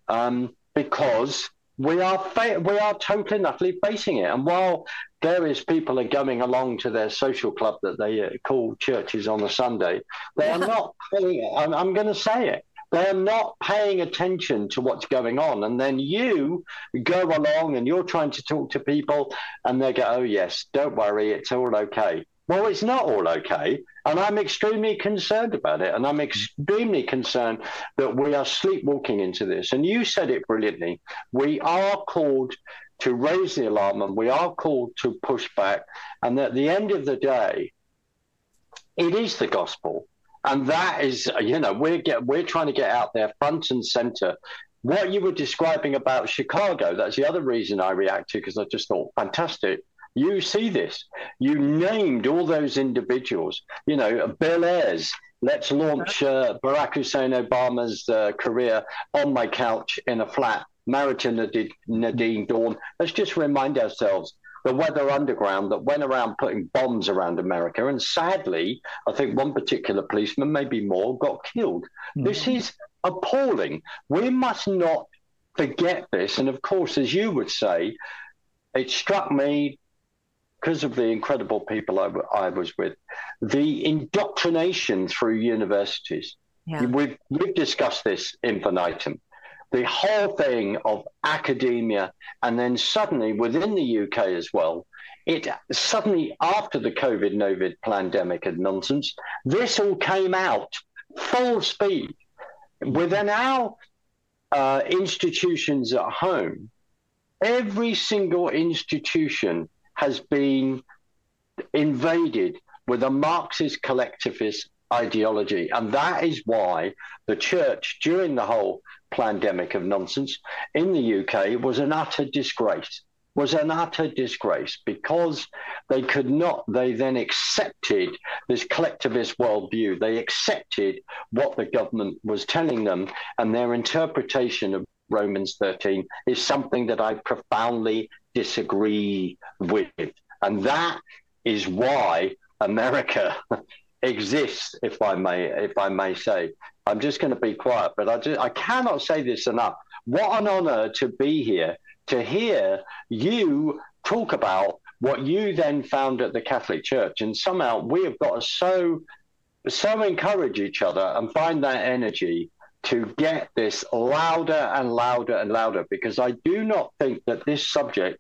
um, because We are fa- we are totally and utterly facing it. And while various people are going along to their social club that they uh, call churches on a Sunday, they are not paying it. I'm, I'm going to say it. They are not paying attention to what's going on. And then you go along and you're trying to talk to people and they go, oh, yes, don't worry, it's all okay. Well, it's not all okay, and I'm extremely concerned about it, and I'm extremely concerned that we are sleepwalking into this. And you said it brilliantly. We are called to raise the alarm, and we are called to push back, and at the end of the day, it is the gospel, and that is, you know, we're, get, we're trying to get out there front and center. What you were describing about Chicago, that's the other reason I reacted, because I just thought, fantastic. You see this. You named all those individuals. You know, Bill Ayers, let's launch uh, Barack Hussein Obama's uh, career on my couch in a flat, married to Nad- Nadine Dawn. Let's just remind ourselves the Weather Underground that went around putting bombs around America. And sadly, I think one particular policeman, maybe more, got killed. Mm-hmm. This is appalling. We must not forget this. And of course, as you would say, it struck me, because of the incredible people I, I was with, the indoctrination through universities. Yeah. We've, we've discussed this infinitum. The whole thing of academia, and then suddenly within the U K as well, it suddenly after the COVID-Novid pandemic and nonsense, this all came out full speed. Within our uh, institutions at home, every single institution has been invaded with a Marxist collectivist ideology. And that is why the church, during the whole pandemic of nonsense in the U K, was an utter disgrace, was an utter disgrace, because they could not, they then accepted this collectivist worldview. They accepted what the government was telling them, and their interpretation of Romans thirteen is something that I profoundly disagree with. And that is why America exists, if I may, if I may say. I'm just going to be quiet, but I just, I cannot say this enough. What an honor to be here, to hear you talk about what you then found at the Catholic Church. And somehow we have got to so, so encourage each other and find that energy to get this louder and louder and louder, because I do not think that this subject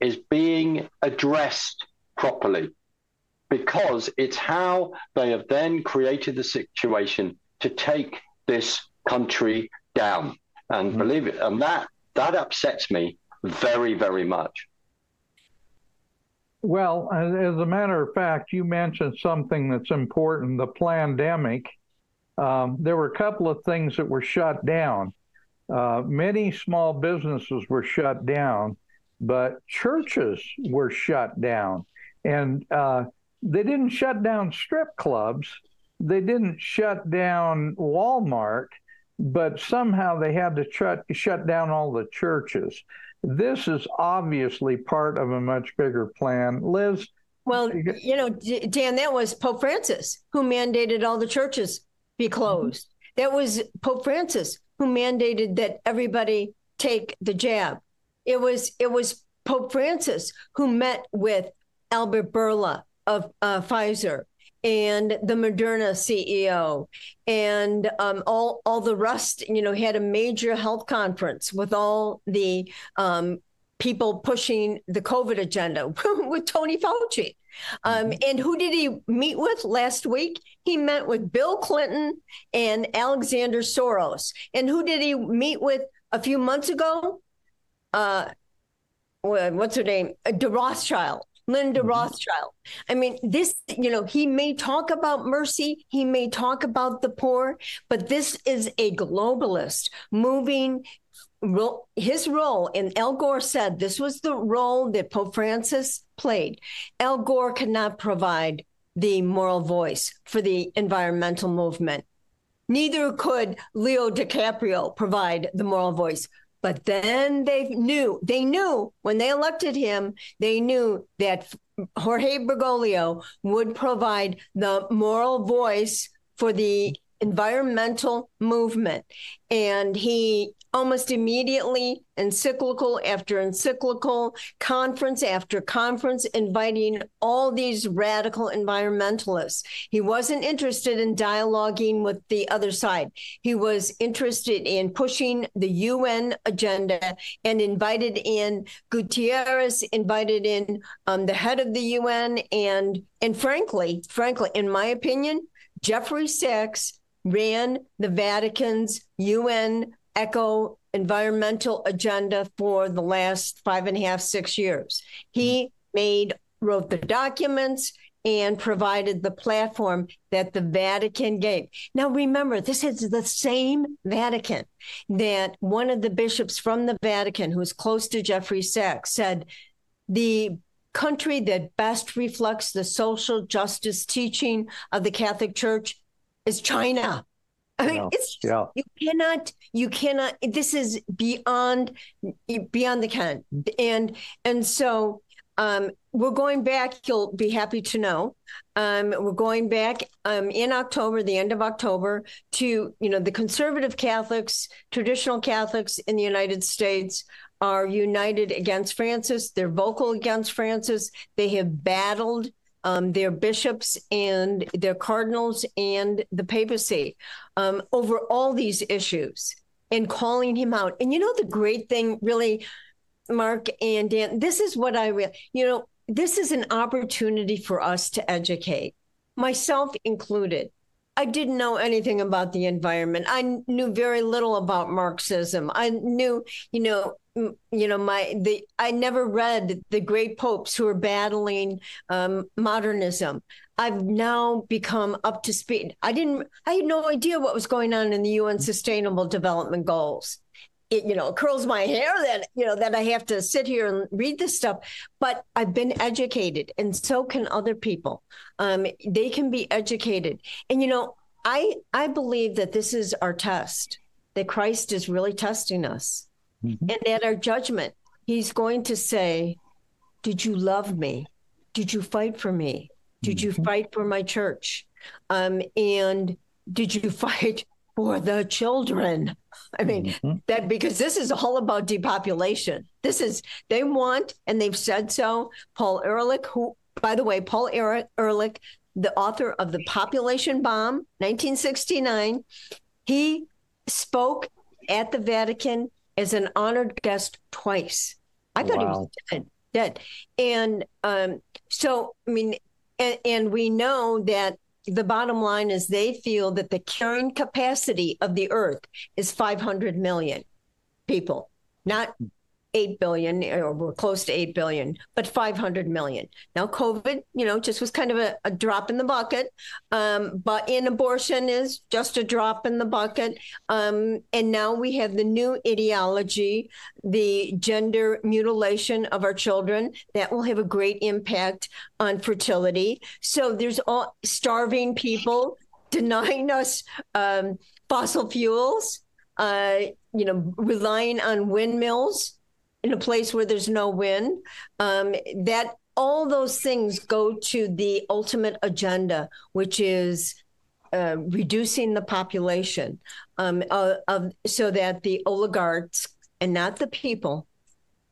is being addressed properly, because it's how they have then created the situation to take this country down. And mm-hmm. believe it, and that, that upsets me very, very much. Well, as a matter of fact, you mentioned something that's important, the plandemic. Um, there were a couple of things that were shut down. Uh, many small businesses were shut down, but churches were shut down. And uh, they didn't shut down strip clubs. They didn't shut down Walmart, but somehow they had to shut, shut down all the churches. This is obviously part of a much bigger plan. Liz? Well, you know, Dan, that was Pope Francis who mandated all the churches be closed. Mm-hmm. That was Pope Francis who mandated that everybody take the jab. It was it was Pope Francis who met with Albert Bourla of uh, Pfizer and the Moderna C E O, and um, all all the rest. You know, had a major health conference with all the um, people pushing the COVID agenda with Tony Fauci. Um, and who did he meet with last week? He met with Bill Clinton and Alexander Soros. And who did he meet with a few months ago? Uh, what's her name? De Rothschild, Linda mm-hmm. Rothschild. I mean, this, you know, he may talk about mercy. He may talk about the poor, but this is a globalist moving his role, and Al Gore said this was the role that Pope Francis played. Al Gore could not provide the moral voice for the environmental movement. Neither could Leo DiCaprio provide the moral voice. But then they knew, they knew when they elected him, they knew that Jorge Bergoglio would provide the moral voice for the environmental movement. And he almost immediately, encyclical after encyclical, conference after conference, inviting all these radical environmentalists. He wasn't interested in dialoguing with the other side. He was interested in pushing the U N agenda, and invited in Guterres, invited in um, the head of the U N, and and frankly, frankly, in my opinion, Jeffrey Sachs ran the Vatican's U N eco environmental agenda for the last five and a half, six years. He made, wrote the documents and provided the platform that the Vatican gave. Now, remember, this is the same Vatican that one of the bishops from the Vatican, who's close to Jeffrey Sachs, said the country that best reflects the social justice teaching of the Catholic Church is China. I mean, no, it's just, yeah. you cannot, you cannot, this is beyond, beyond the can. And, and so um, we're going back, you'll be happy to know, um, we're going back um, in October, the end of October, to, you know, the conservative Catholics, traditional Catholics in the United States are united against Francis. They're vocal against Francis. They have battled Um, their bishops and their cardinals and the papacy um, over all these issues, and calling him out. And you know, the great thing, really, Mark and Dan, this is what I really, you know, this is an opportunity for us to educate, myself included. I didn't know anything about the environment. I knew very little about Marxism. I knew, you know, you know, my the I never read the great popes who are battling um, modernism. I've now become up to speed. I didn't. I had no idea what was going on in the U N Sustainable Development Goals. It, you know, curls my hair that, you know, that I have to sit here and read this stuff. But I've been educated, and so can other people. Um, they can be educated, and you know, I I believe that this is our test. That Christ is really testing us. And at our judgment, he's going to say, did you love me? Did you fight for me? Did you fight for my church? Um, and did you fight for the children. I mean, mm-hmm. that because this is all about depopulation. This is, they want, and they've said so, Paul Ehrlich, who, by the way, Paul Ehrlich, the author of The Population Bomb, nineteen sixty-nine, he spoke at the Vatican as an honored guest twice. I thought wow. he was dead. dead. And um, so, I mean, and, and we know that the bottom line is they feel that the carrying capacity of the earth is five hundred million people, not eight billion, or we're close to eight billion, but five hundred million. Now, COVID, you know, just was kind of a, a drop in the bucket, um, but in abortion is just a drop in the bucket. Um, and now we have the new ideology, the gender mutilation of our children that will have a great impact on fertility. So there's all starving people, denying us um, fossil fuels, uh, you know, relying on windmills in a place where there's no wind, um, that all those things go to the ultimate agenda, which is uh, reducing the population um, uh, of, so that the oligarchs and not the people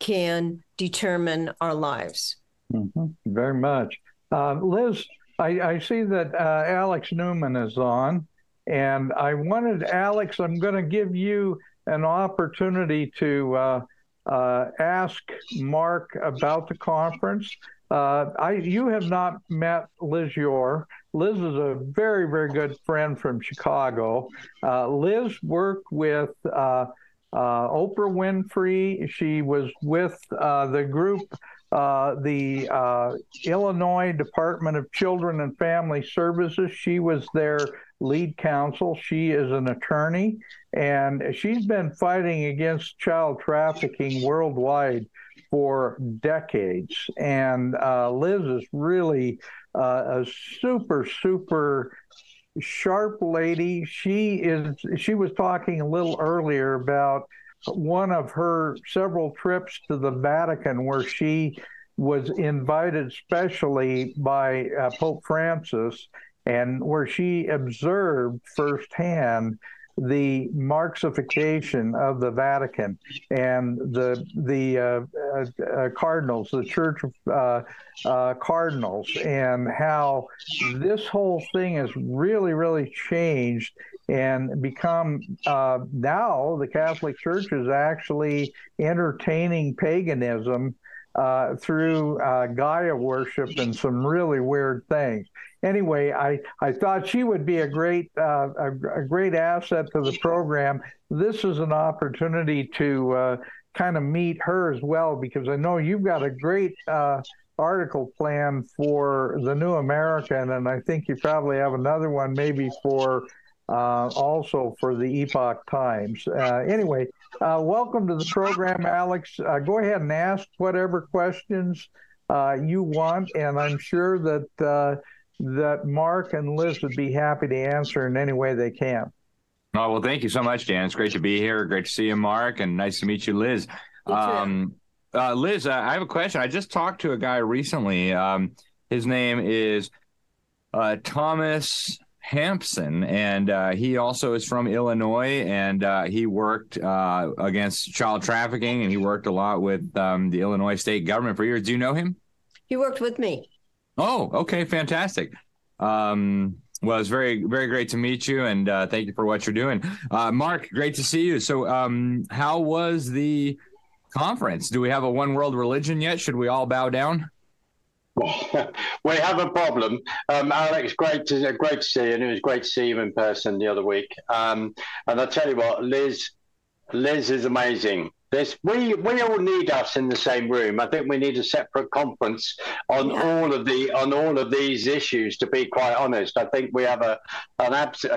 can determine our lives. Mm-hmm. Very much. Uh, Liz, I, I see that uh, Alex Newman is on, and I wanted, Alex, I'm going to give you an opportunity to uh, Uh, ask Mark about the conference. Uh, I you have not met Liz Yore. Liz is a very, very good friend from Chicago. Uh, Liz worked with uh, uh, Oprah Winfrey. She was with uh, the group, uh, the uh, Illinois Department of Children and Family Services. She was their lead counsel. She is an attorney, and she's been fighting against child trafficking worldwide for decades. And uh, Liz is really uh, a super, super sharp lady. She is. She was talking a little earlier about one of her several trips to the Vatican where she was invited specially by uh, Pope Francis, and where she observed firsthand the Marxification of the Vatican and the the uh, uh, cardinals, the Church of uh, uh, Cardinals, and how this whole thing has really, really changed and become uh, now the Catholic Church is actually entertaining paganism Uh, through uh, Gaia worship and some really weird things. Anyway, I, I thought she would be a great uh, a, a great asset to the program. This is an opportunity to uh, kind of meet her as well, because I know you've got a great uh, article planned for The New American, and I think you probably have another one maybe for uh, also for the Epoch Times. Uh, anyway. Uh, welcome to the program, Alex. Uh, go ahead and ask whatever questions uh, you want, and I'm sure that uh, that Mark and Liz would be happy to answer in any way they can. Oh, well, thank you so much, Dan. It's great to be here. Great to see you, Mark, and nice to meet you, Liz. Um, uh, Liz, uh, I have a question. I just talked to a guy recently. Um, his name is uh, Thomas Hampson, and uh, he also is from Illinois, and uh, he worked uh, against child trafficking, and he worked a lot with um, the Illinois state government for years. Do you know him? He worked with me. Oh, okay, fantastic. Um, well, it's very, very great to meet you, and uh, thank you for what you're doing. Uh, Mark, great to see you. So um, how was the conference? Do we have a one world religion yet? Should we all bow down? We have a problem, um, Alex. Great to great to see you, and it was great to see you in person the other week. Um, and I tell you what, Liz, Liz is amazing. This we we all need us in the same room. I think we need a separate conference on yeah. all of the on all of these issues. To be quite honest, I think we have a an abs-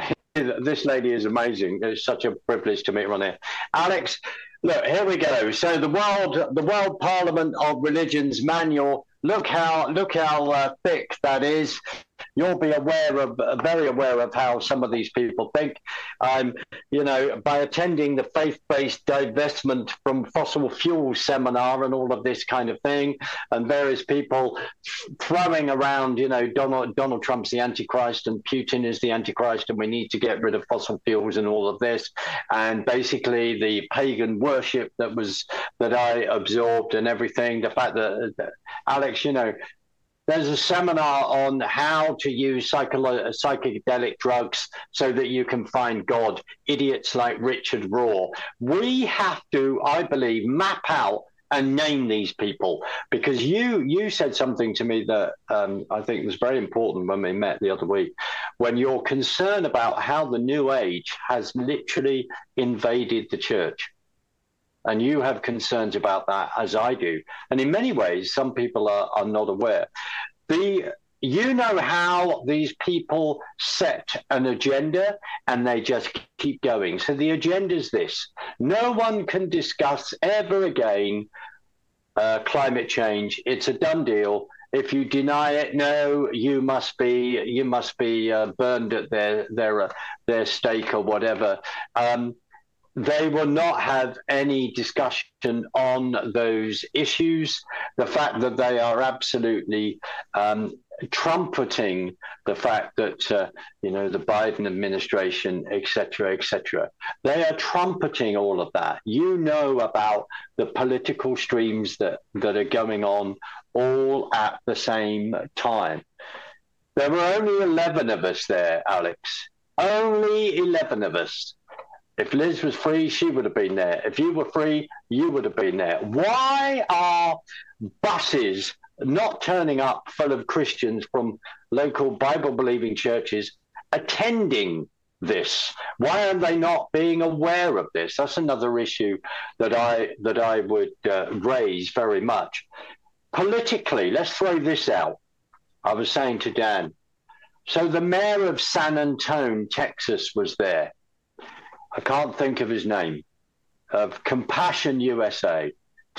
This lady is amazing. It's such a privilege to meet her on here, Alex. Look, here we go. So the world, the World Parliament of Religions manual. Look how look how uh, thick that is. you'll be aware of, very aware of how some of these people think. Um, you know, by attending the faith-based divestment from fossil fuel seminar and all of this kind of thing, and various people throwing around, you know, Donald, Donald Trump's the Antichrist and Putin is the Antichrist and we need to get rid of fossil fuels and all of this. And basically the pagan worship that was, that I absorbed and everything, the fact that, that Alex, you know, there's a seminar on how to use psycholo- psychedelic drugs so that you can find God. Idiots like Richard Rohr. We have to, I believe, map out and name these people, because you you said something to me that um, I think was very important when we met the other week, when your concern about how the New Age has literally invaded the church. And you have concerns about that, as I do. And in many ways, some people are, are not aware. The, you know how these people set an agenda and they just keep going. So the agenda is this. No one can discuss ever again uh, climate change. It's a done deal. If you deny it, no, you must be you must be uh, burned at their, their, their stake or whatever. Um They will not have any discussion on those issues. The fact that they are absolutely um, trumpeting the fact that, uh, you know, the Biden administration, et cetera, et cetera. They are trumpeting all of that. You know about the political streams that, that are going on all at the same time. There were only eleven of us there, Alex. Only eleven of us. If Liz was free, she would have been there. If you were free, you would have been there. Why are buses not turning up full of Christians from local Bible-believing churches attending this? Why are they not being aware of this? That's another issue that I that I would uh, raise very much. Politically, let's throw this out. I was saying to Dan, so the mayor of San Antonio, Texas, was there. I can't think of his name, of Compassion U S A,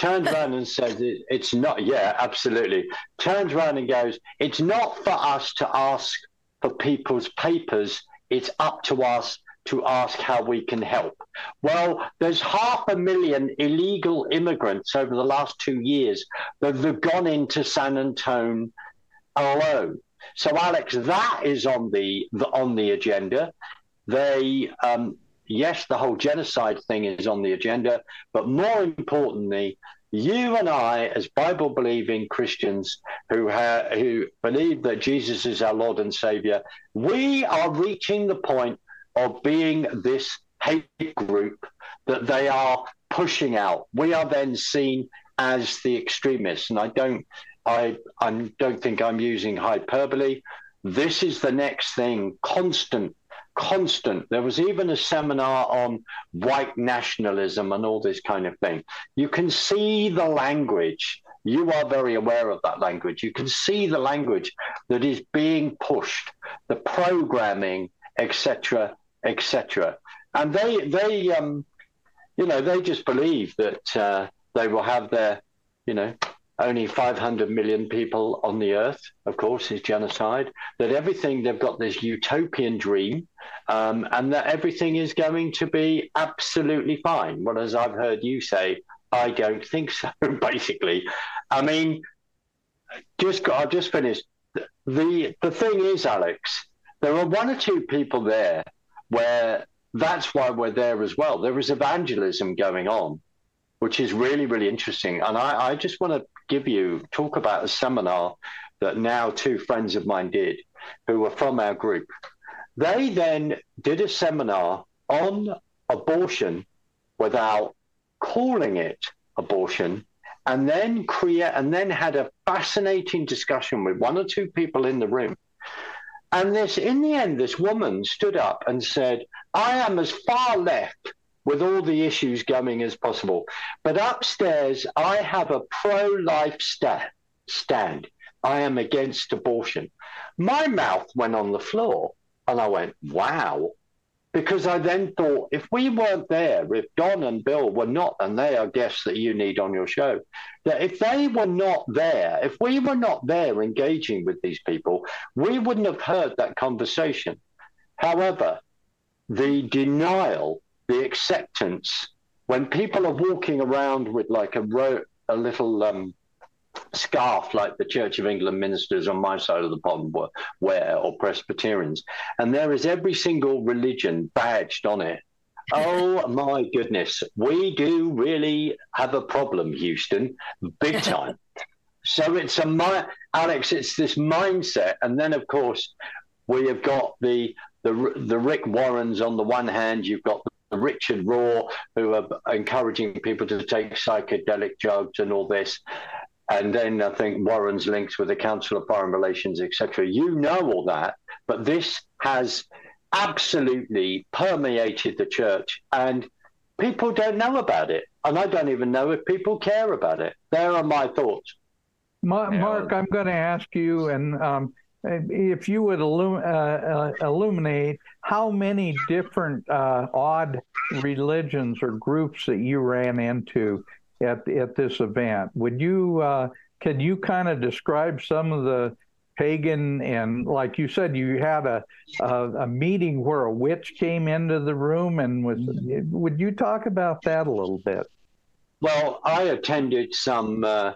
turned around and says, it, it's not, yeah, absolutely, turns around and goes, it's not for us to ask for people's papers, it's up to us to ask how we can help. Well, there's half a million illegal immigrants over the last two years that have gone into San Antonio alone. So, Alex, that is on the, the on the agenda. They... Um, Yes, the whole genocide thing is on the agenda, but more importantly, you and I, as Bible-believing Christians who ha- who believe that Jesus is our Lord and Savior, we are reaching the point of being this hate group that they are pushing out. We are then seen as the extremists, and I don't, I, I don't think I'm using hyperbole. This is the next thing, constant. Constant. There was even a seminar on white nationalism and all this kind of thing. You can see the language. You are very aware of that language. You can see the language that is being pushed, the programming, et cetera, et cetera. And they, they, um, you know, they just believe that uh, they will have their, you know, only five hundred million people on the earth, of course, is genocide, that everything, they've got this utopian dream, um, and that everything is going to be absolutely fine. Well, as I've heard you say, I don't think so, basically. I mean, just got, I've just finished. The, the thing is, Alex, there are one or two people there where that's why we're there as well. There is evangelism going on, which is really, really interesting. And I, I just want to give you, talk about a seminar that now two friends of mine did, who were from our group. They then did a seminar on abortion without calling it abortion, and then create, and then had a fascinating discussion with one or two people in the room. And this, in the end, this woman stood up and said, I am as far left with all the issues going as possible. But upstairs, I have a pro-life sta- stand. I am against abortion. My mouth went on the floor, and I went, wow, Because I then thought, if we weren't there, if Don and Bill were not, and they are guests that you need on your show, that if they were not there, if we were not there engaging with these people, we wouldn't have heard that conversation. However, the denial, the acceptance, when people are walking around with like a ro- a little um, scarf, like the Church of England ministers on my side of the pond were, wear, or Presbyterians, and there is every single religion badged on it. Oh, my goodness. We do really have a problem, Houston, big time. So it's a mi- Alex, it's this mindset. And then, of course, we have got the the the Rick Warrens on the one hand, you've got the Richard Rohr, who are encouraging people to take psychedelic drugs and all this. And then I think Warren's links with the Council of Foreign Relations, et cetera. You know all that, but this has absolutely permeated the church, and people don't know about it. And I don't even know if people care about it. There are my thoughts. Mark, yeah. Mark, I'm going to ask you, and um, if you would illum- uh, uh, illuminate how many different uh, odd religions or groups that you ran into At, at this event. Would you, uh, can you kind of describe some of the pagan, and like you said, you had a, a a meeting where a witch came into the room, and was, would you talk about that a little bit? Well, I attended some uh,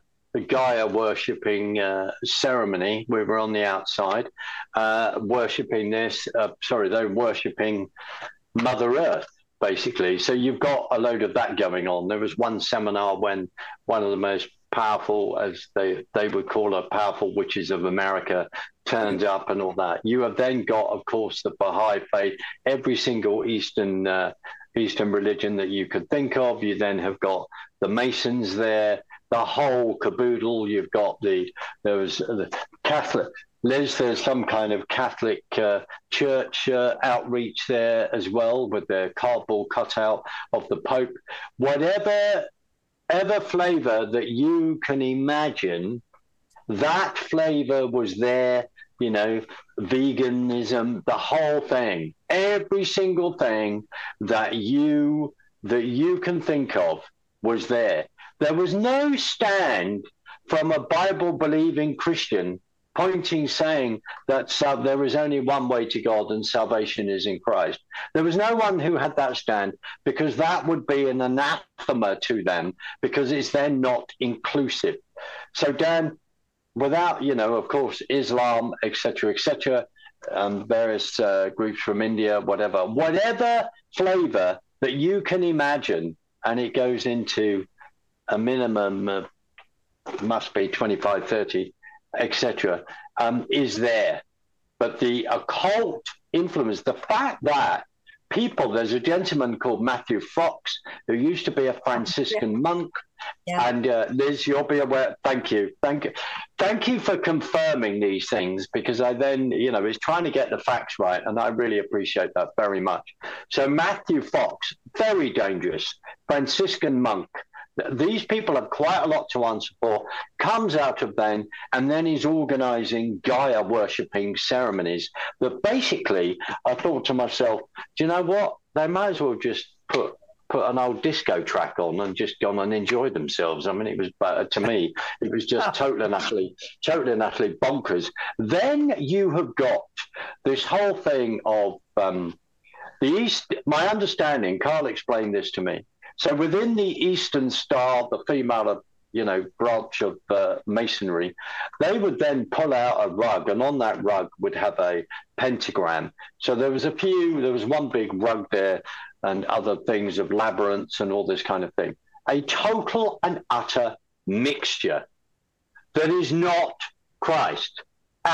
Gaia worshipping uh, ceremony. We were on the outside uh, worshipping this, uh, sorry, they were worshipping Mother Earth, basically. So you've got a load of that going on. There was one seminar when one of the most powerful, as they, they would call her, powerful witches of America turned up and all that. You have then got, of course, the Bahá'í Faith, every single Eastern uh, Eastern religion that you could think of. You then have got the Masons there, the whole caboodle. You've got the, there was the Catholic, Liz, there's some kind of Catholic uh, church uh, outreach there as well, with the cardboard cutout of the Pope. Whatever ever flavor that you can imagine, that flavor was there, you know, veganism, the whole thing, every single thing that you that you can think of was there. There was no stand from a Bible-believing Christian pointing, saying that sal- there is only one way to God and salvation is in Christ. There was no one who had that stand, because that would be an anathema to them, because it's then not inclusive. So, Dan, without, you know, of course, Islam, et cetera, et cetera, um, various uh, groups from India, whatever, whatever flavor that you can imagine, and it goes into a minimum of, must be twenty-five, thirty, et cetera, um, is there. But the occult influence, the fact that people, there's a gentleman called Matthew Fox, who used to be a Franciscan yeah. monk, yeah. and uh, Liz, you'll be aware, thank you, thank you. Thank you for confirming these things, because I then, you know, is trying to get the facts right, and I really appreciate that very much. So Matthew Fox, very dangerous, Franciscan monk. These people have quite a lot to answer for, comes out of then, and then he's organising Gaia worshipping ceremonies that basically I thought to myself, do you know what? They might as well just put put an old disco track on and just gone and enjoyed themselves. I mean, it was, but to me, it was just totally and utterly, totally and utterly bonkers. Then you have got this whole thing of um, the East, my understanding, Carl explained this to me. So within the Eastern Star, the female, you know, branch of uh, masonry, they would then pull out a rug, and on that rug would have a pentagram. So there was a few, there was one big rug there, and other things of labyrinths and all this kind of thing. A total and utter mixture that is not Christ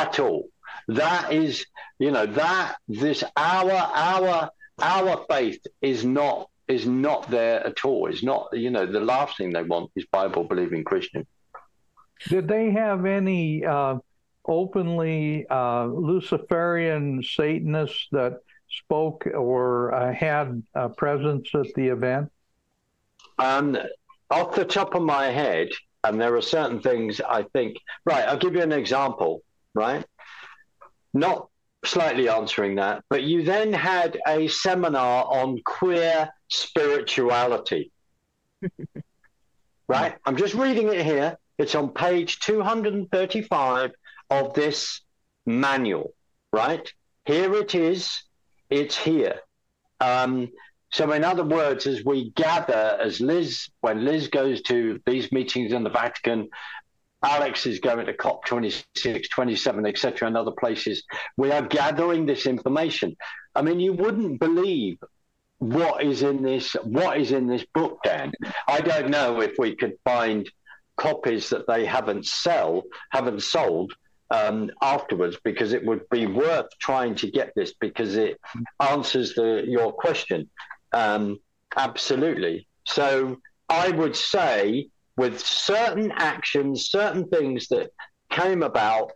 at all. That is, you know, that this our our our faith is not. is not there at all. It's not, you know, the last thing they want is Bible-believing Christian. Did they have any uh, openly uh, Luciferian Satanists that spoke or uh, had a presence at the event? Um, off the top of my head, and there are certain things I think... Right, I'll give you an example, right? Not slightly answering that, but you then had a seminar on queer spirituality, right? I'm just reading it here. It's on page two hundred thirty-five of this manual, right? Here it is. It's here. Um, so in other words, as we gather, as Liz, when Liz goes to these meetings in the Vatican, Alex is going to COP twenty-six, twenty-seven, et cetera, and other places. We are gathering this information. I mean, you wouldn't believe what is in this, what is in this book, Dan. I don't know if we could find copies that they haven't sell, haven't sold um, afterwards, because it would be worth trying to get this, because it answers the, your question. Um, absolutely. So I would say, with certain actions, certain things that came about,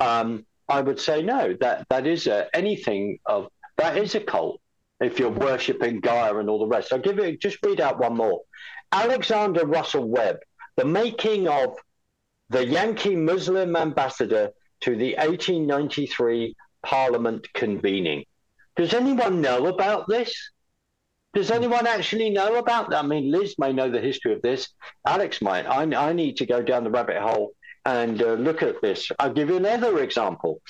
um, I would say no. That that is a, anything of that is a cult. If you're worshiping Gaia and all the rest, I'll give you just read out one more. Alexander Russell Webb, the making of the Yankee Muslim ambassador to the eighteen ninety-three Parliament convening. Does anyone know about this? Does anyone actually know about that? I mean, Liz may know the history of this. Alex might. I, I need to go down the rabbit hole and uh, look at this. I'll give you another example.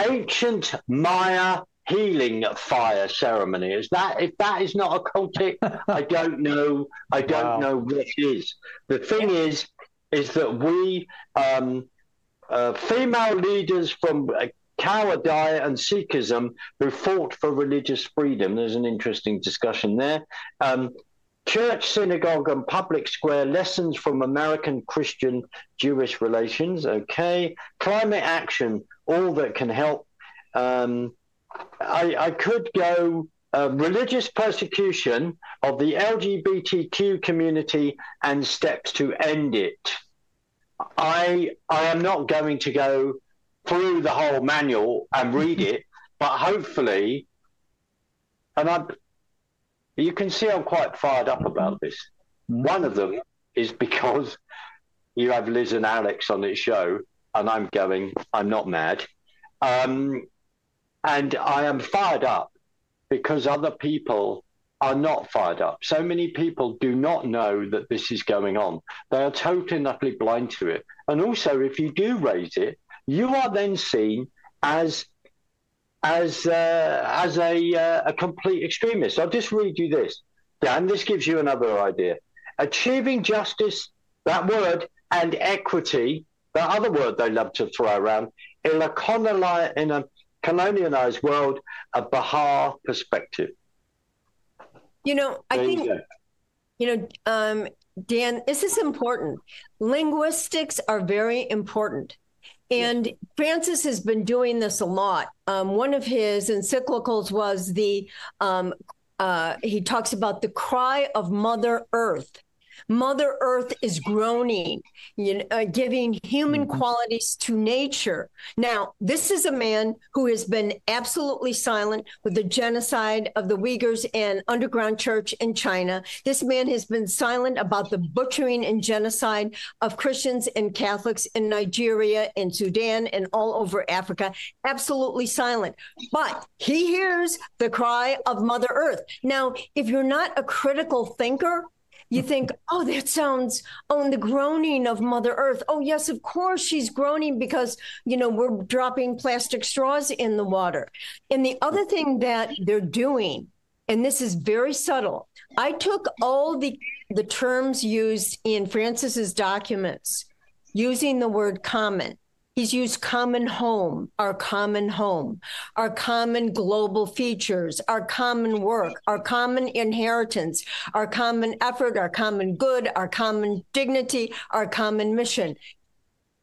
Ancient Maya healing fire ceremony. Is that, if that is not occultic, I don't know. I don't wow. know what is. The thing is, is that we, um, uh, female leaders from uh, Cowardice and Sikhism, who fought for religious freedom. There's an interesting discussion there. Um, Church, synagogue, and public square, lessons from American Christian-Jewish relations. Okay. Climate action, all that can help. Um, I, I could go uh, religious persecution of the L G B T Q community and steps to end it. I, I am not going to go through the whole manual and read it, but hopefully, and I, you can see I'm quite fired up about this. Mm-hmm. One of them is because you have Liz and Alex on this show, and I'm going, I'm not mad. Um, and I am fired up because other people are not fired up. So many people do not know that this is going on. They are totally and utterly blind to it. And also, if you do raise it, you are then seen as as uh, as a uh, a complete extremist. I'll just read you this, Dan. This gives you another idea. Achieving justice, that word, and equity, that other word they love to throw around, in a colonialized world, a Bahá'í perspective. You know, I there think, you, you know, um, Dan, this is important. Linguistics are very important. And Francis has been doing this a lot. Um, one of his encyclicals was the, um, uh, he talks about the cry of Mother Earth. Mother Earth is groaning, you know, uh, giving human qualities to nature. Now, this is a man who has been absolutely silent with the genocide of the Uyghurs and underground church in China. This man has been silent about the butchering and genocide of Christians and Catholics in Nigeria and Sudan and all over Africa. Absolutely silent. But he hears the cry of Mother Earth. Now, if you're not a critical thinker, you think, oh, that sounds, oh, the groaning of Mother Earth. Oh, yes, of course she's groaning because, you know, we're dropping plastic straws in the water. And the other thing that they're doing, and this is very subtle, I took all the, the terms used in Francis's documents using the word common. He's used common home, our common home, our common global features, our common work, our common inheritance, our common effort, our common good, our common dignity, our common mission.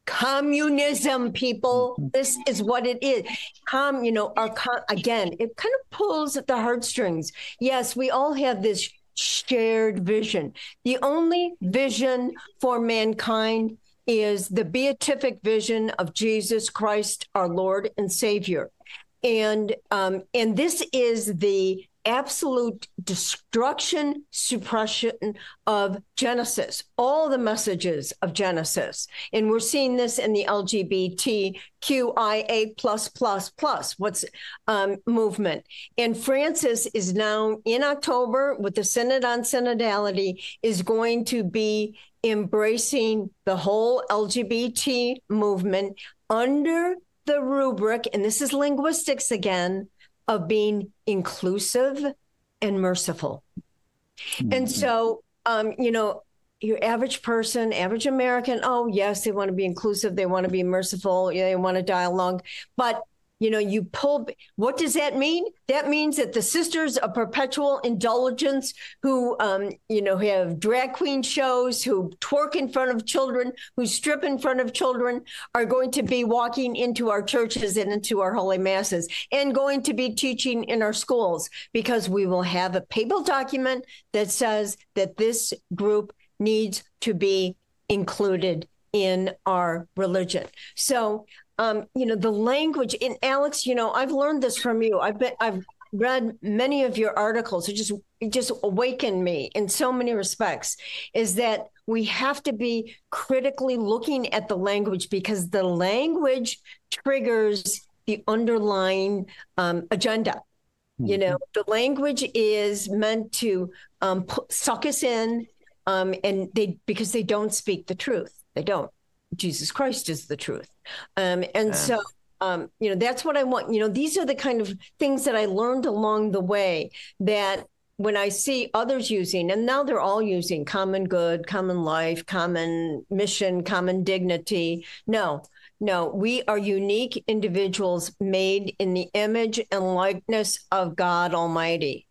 Communism, people, this is what it is. Com, you know, our com- again, it kind of pulls at the heartstrings. Yes, we all have this shared vision. The only vision for mankind is the beatific vision of Jesus Christ, our Lord and Savior. And um, and this is the absolute destruction, suppression of Genesis, all the messages of Genesis. And we're seeing this in the L G B T Q I A plus plus plus what's um, movement. And Francis is now in October with the Synod on Synodality is going to be embracing the whole L G B T movement under the rubric, and this is linguistics again, of being inclusive and merciful. Mm-hmm. And so, um, you know, your average person, average American, oh, yes, they want to be inclusive. They want to be merciful. They want to dialogue. But, you know, you pull, what does that mean? That means that the Sisters of Perpetual Indulgence who, um, you know, have drag queen shows, who twerk in front of children, who strip in front of children, are going to be walking into our churches and into our holy masses and going to be teaching in our schools, because we will have a papal document that says that this group needs to be included in our religion. So, um, you know, the language in Alex, you know, I've learned this from you. I've been, I've read many of your articles. It just, it just awakened me in so many respects, is that we have to be critically looking at the language, because the language triggers the underlying um, agenda. Mm-hmm. You know, the language is meant to um, suck us in. Um, and they, because they don't speak the truth, they don't. Jesus Christ is the truth. Um, and yeah. so, um, you know, that's what I want. You know, these are the kind of things that I learned along the way, that when I see others using, and now they're all using common good, common life, common mission, common dignity. No, no, we are unique individuals made in the image and likeness of God Almighty.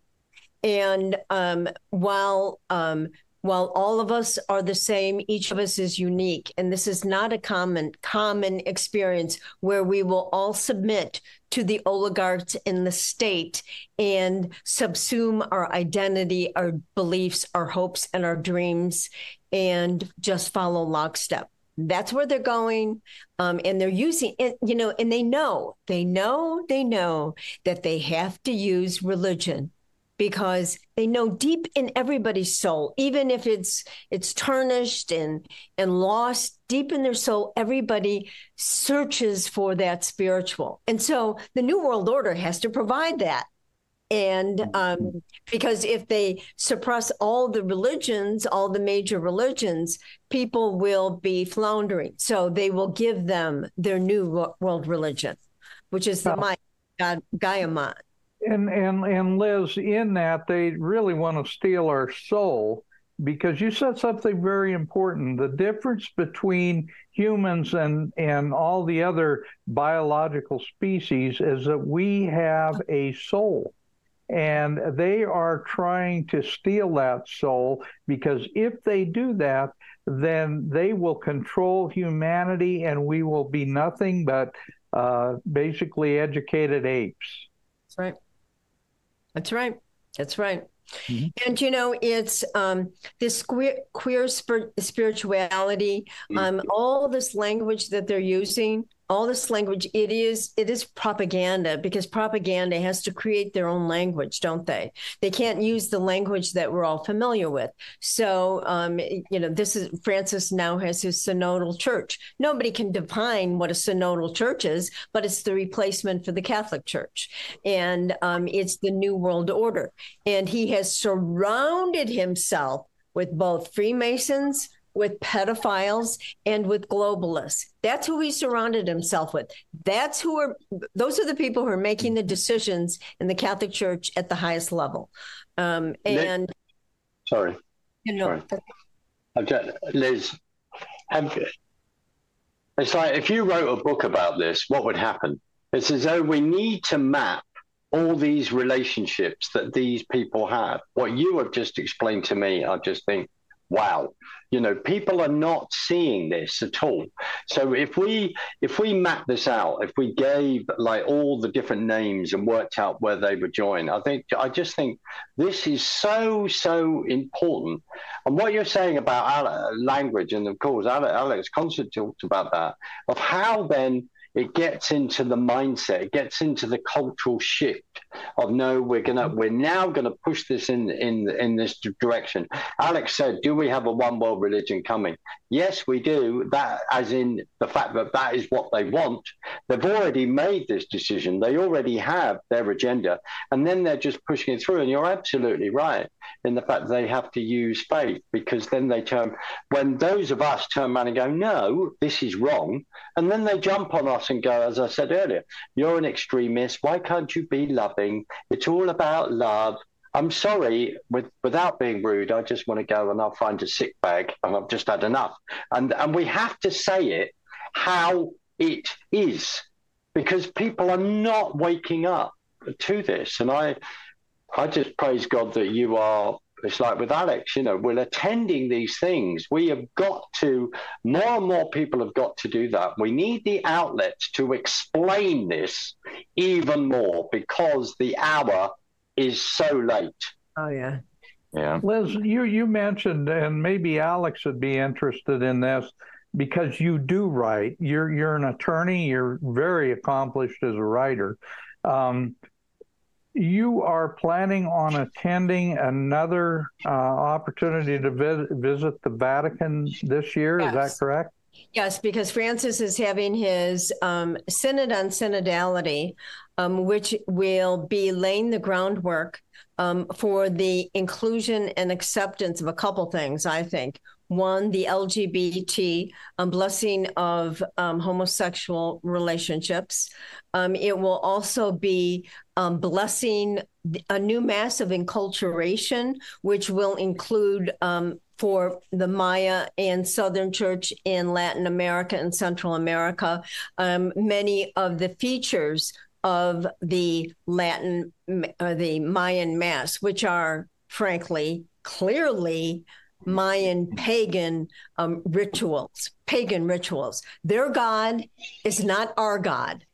And um, while, um, While all of us are the same, each of us is unique. And this is not a common, common experience where we will all submit to the oligarchs in the state and subsume our identity, our beliefs, our hopes, and our dreams, and just follow lockstep. That's where they're going. Um, and they're using it, you know, and they know, they know, they know that they have to use religion, because they know deep in everybody's soul, even if it's it's tarnished and and lost, deep in their soul, everybody searches for that spiritual. And so the New World Order has to provide that. And um, because if they suppress all the religions, all the major religions, people will be floundering. So they will give them their new world religion, which is the Maya, God, Gaia mind. And, and and Liz, in that they really want to steal our soul, because you said something very important. The difference between humans and, and all the other biological species is that we have a soul, and they are trying to steal that soul, because if they do that, then they will control humanity and we will be nothing but uh, basically educated apes. That's right. That's right. That's right. Mm-hmm. And, you know, it's um, this queer, queer spir- spirituality, um, mm-hmm. all this language that they're using, all this language, it is it is propaganda, because propaganda has to create their own language, don't they? They can't use the language that we're all familiar with. So, um, you know, this is Francis now has his synodal church. Nobody can define what a synodal church is, but it's the replacement for the Catholic Church. And um, it's the New World Order. And he has surrounded himself with both Freemasons, with pedophiles, and with globalists. That's who he surrounded himself with. That's who are, those are the people who are making the decisions in the Catholic Church at the highest level. Um, and Liz, sorry, you know, sorry. I've just, Liz, have, it's like if you wrote a book about this, what would happen? It's as though we need to map all these relationships that these people have. What you have just explained to me, I just think, wow, you know, people are not seeing this at all. So if we if we map this out, if we gave like all the different names and worked out where they would join, I think I just think this is so so important. And what you're saying about language, and of course Alex, Alex Constant talked about that, of how then it gets into the mindset, it gets into the cultural shift of no, we're gonna, we're now gonna push this in in in this direction. Alex said, do we have a one world religion coming? Yes, we do. That, as in the fact that that is what they want. They've already made this decision. They already have their agenda, and then they're just pushing it through. And you're absolutely right in the fact that they have to use faith, because then they turn, when those of us turn around and go, no, this is wrong, and then they jump on us and go, as I said earlier, you're an extremist. Why can't you be loving? It's all about love. I'm sorry, with, without being rude, I just want to go and I'll find a sick bag and I've just had enough. And and we have to say it how it is, because people are not waking up to this. And I, I just praise God that you are. It's like with Alex, you know, we're attending these things. We have got to, more and more people have got to do that. We need the outlets to explain this even more, because the hour is so late. Oh, yeah. Yeah. Liz, you, you mentioned, and maybe Alex would be interested in this, because you do write. You're, you're an attorney. You're very accomplished as a writer. Um You are planning on attending another uh, opportunity to vi- visit the Vatican this year, yes. Is that correct? Yes, because Francis is having his um, Synod on Synodality, um, which will be laying the groundwork um, for the inclusion and acceptance of a couple things, I think. One, the L G B T um, blessing of um, homosexual relationships. Um, it will also be um, blessing a new mass of enculturation, which will include um, for the Maya and Southern Church in Latin America and Central America, um, many of the features of the Latin, uh, the Mayan Mass, which are, frankly, clearly Mayan pagan um, rituals, pagan rituals. Their God is not our God.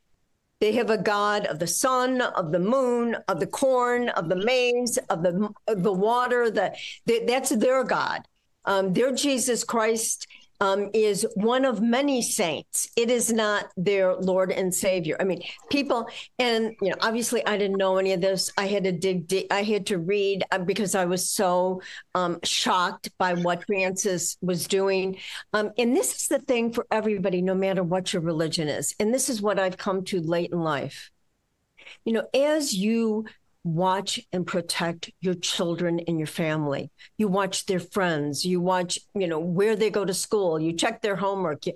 They have a God of the sun, of the moon, of the corn, of the maize, of the of the water. The, the, that's their God. Um, their Jesus Christ um, is one of many saints. It is not their Lord and Savior. I mean, people, and you know, obviously, I didn't know any of this. I had to dig deep. I had to read because I was so um, shocked by what Francis was doing. Um, and this is the thing for everybody, no matter what your religion is. And this is what I've come to late in life. You know, as you watch and protect your children and your family. You watch their friends. You watch, you know, where they go to school. You check their homework. You,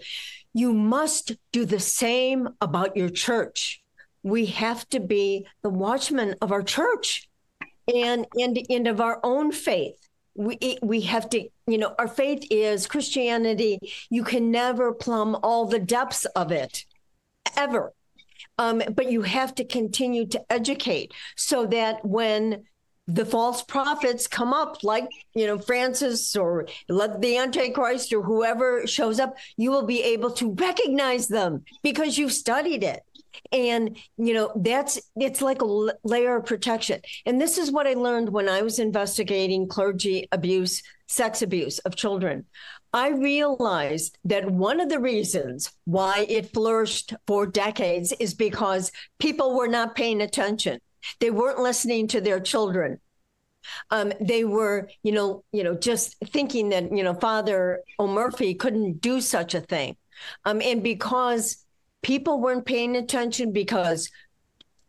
you must do the same about your church. We have to be the watchmen of our church and, and, and of our own faith. We, we have to, you know, our faith is Christianity. You can never plumb all the depths of it, ever. Um, but you have to continue to educate so that when the false prophets come up, like, you know, Francis or let the Antichrist or whoever shows up, you will be able to recognize them because you've studied it. And, you know, that's, it's like a l- layer of protection. And this is what I learned when I was investigating clergy abuse, sex abuse of children. I realized that one of the reasons why it flourished for decades is because people were not paying attention. They weren't listening to their children. Um, they were, you know, you know, just thinking that, you know, Father O'Murphy couldn't do such a thing. Um, and because people weren't paying attention, because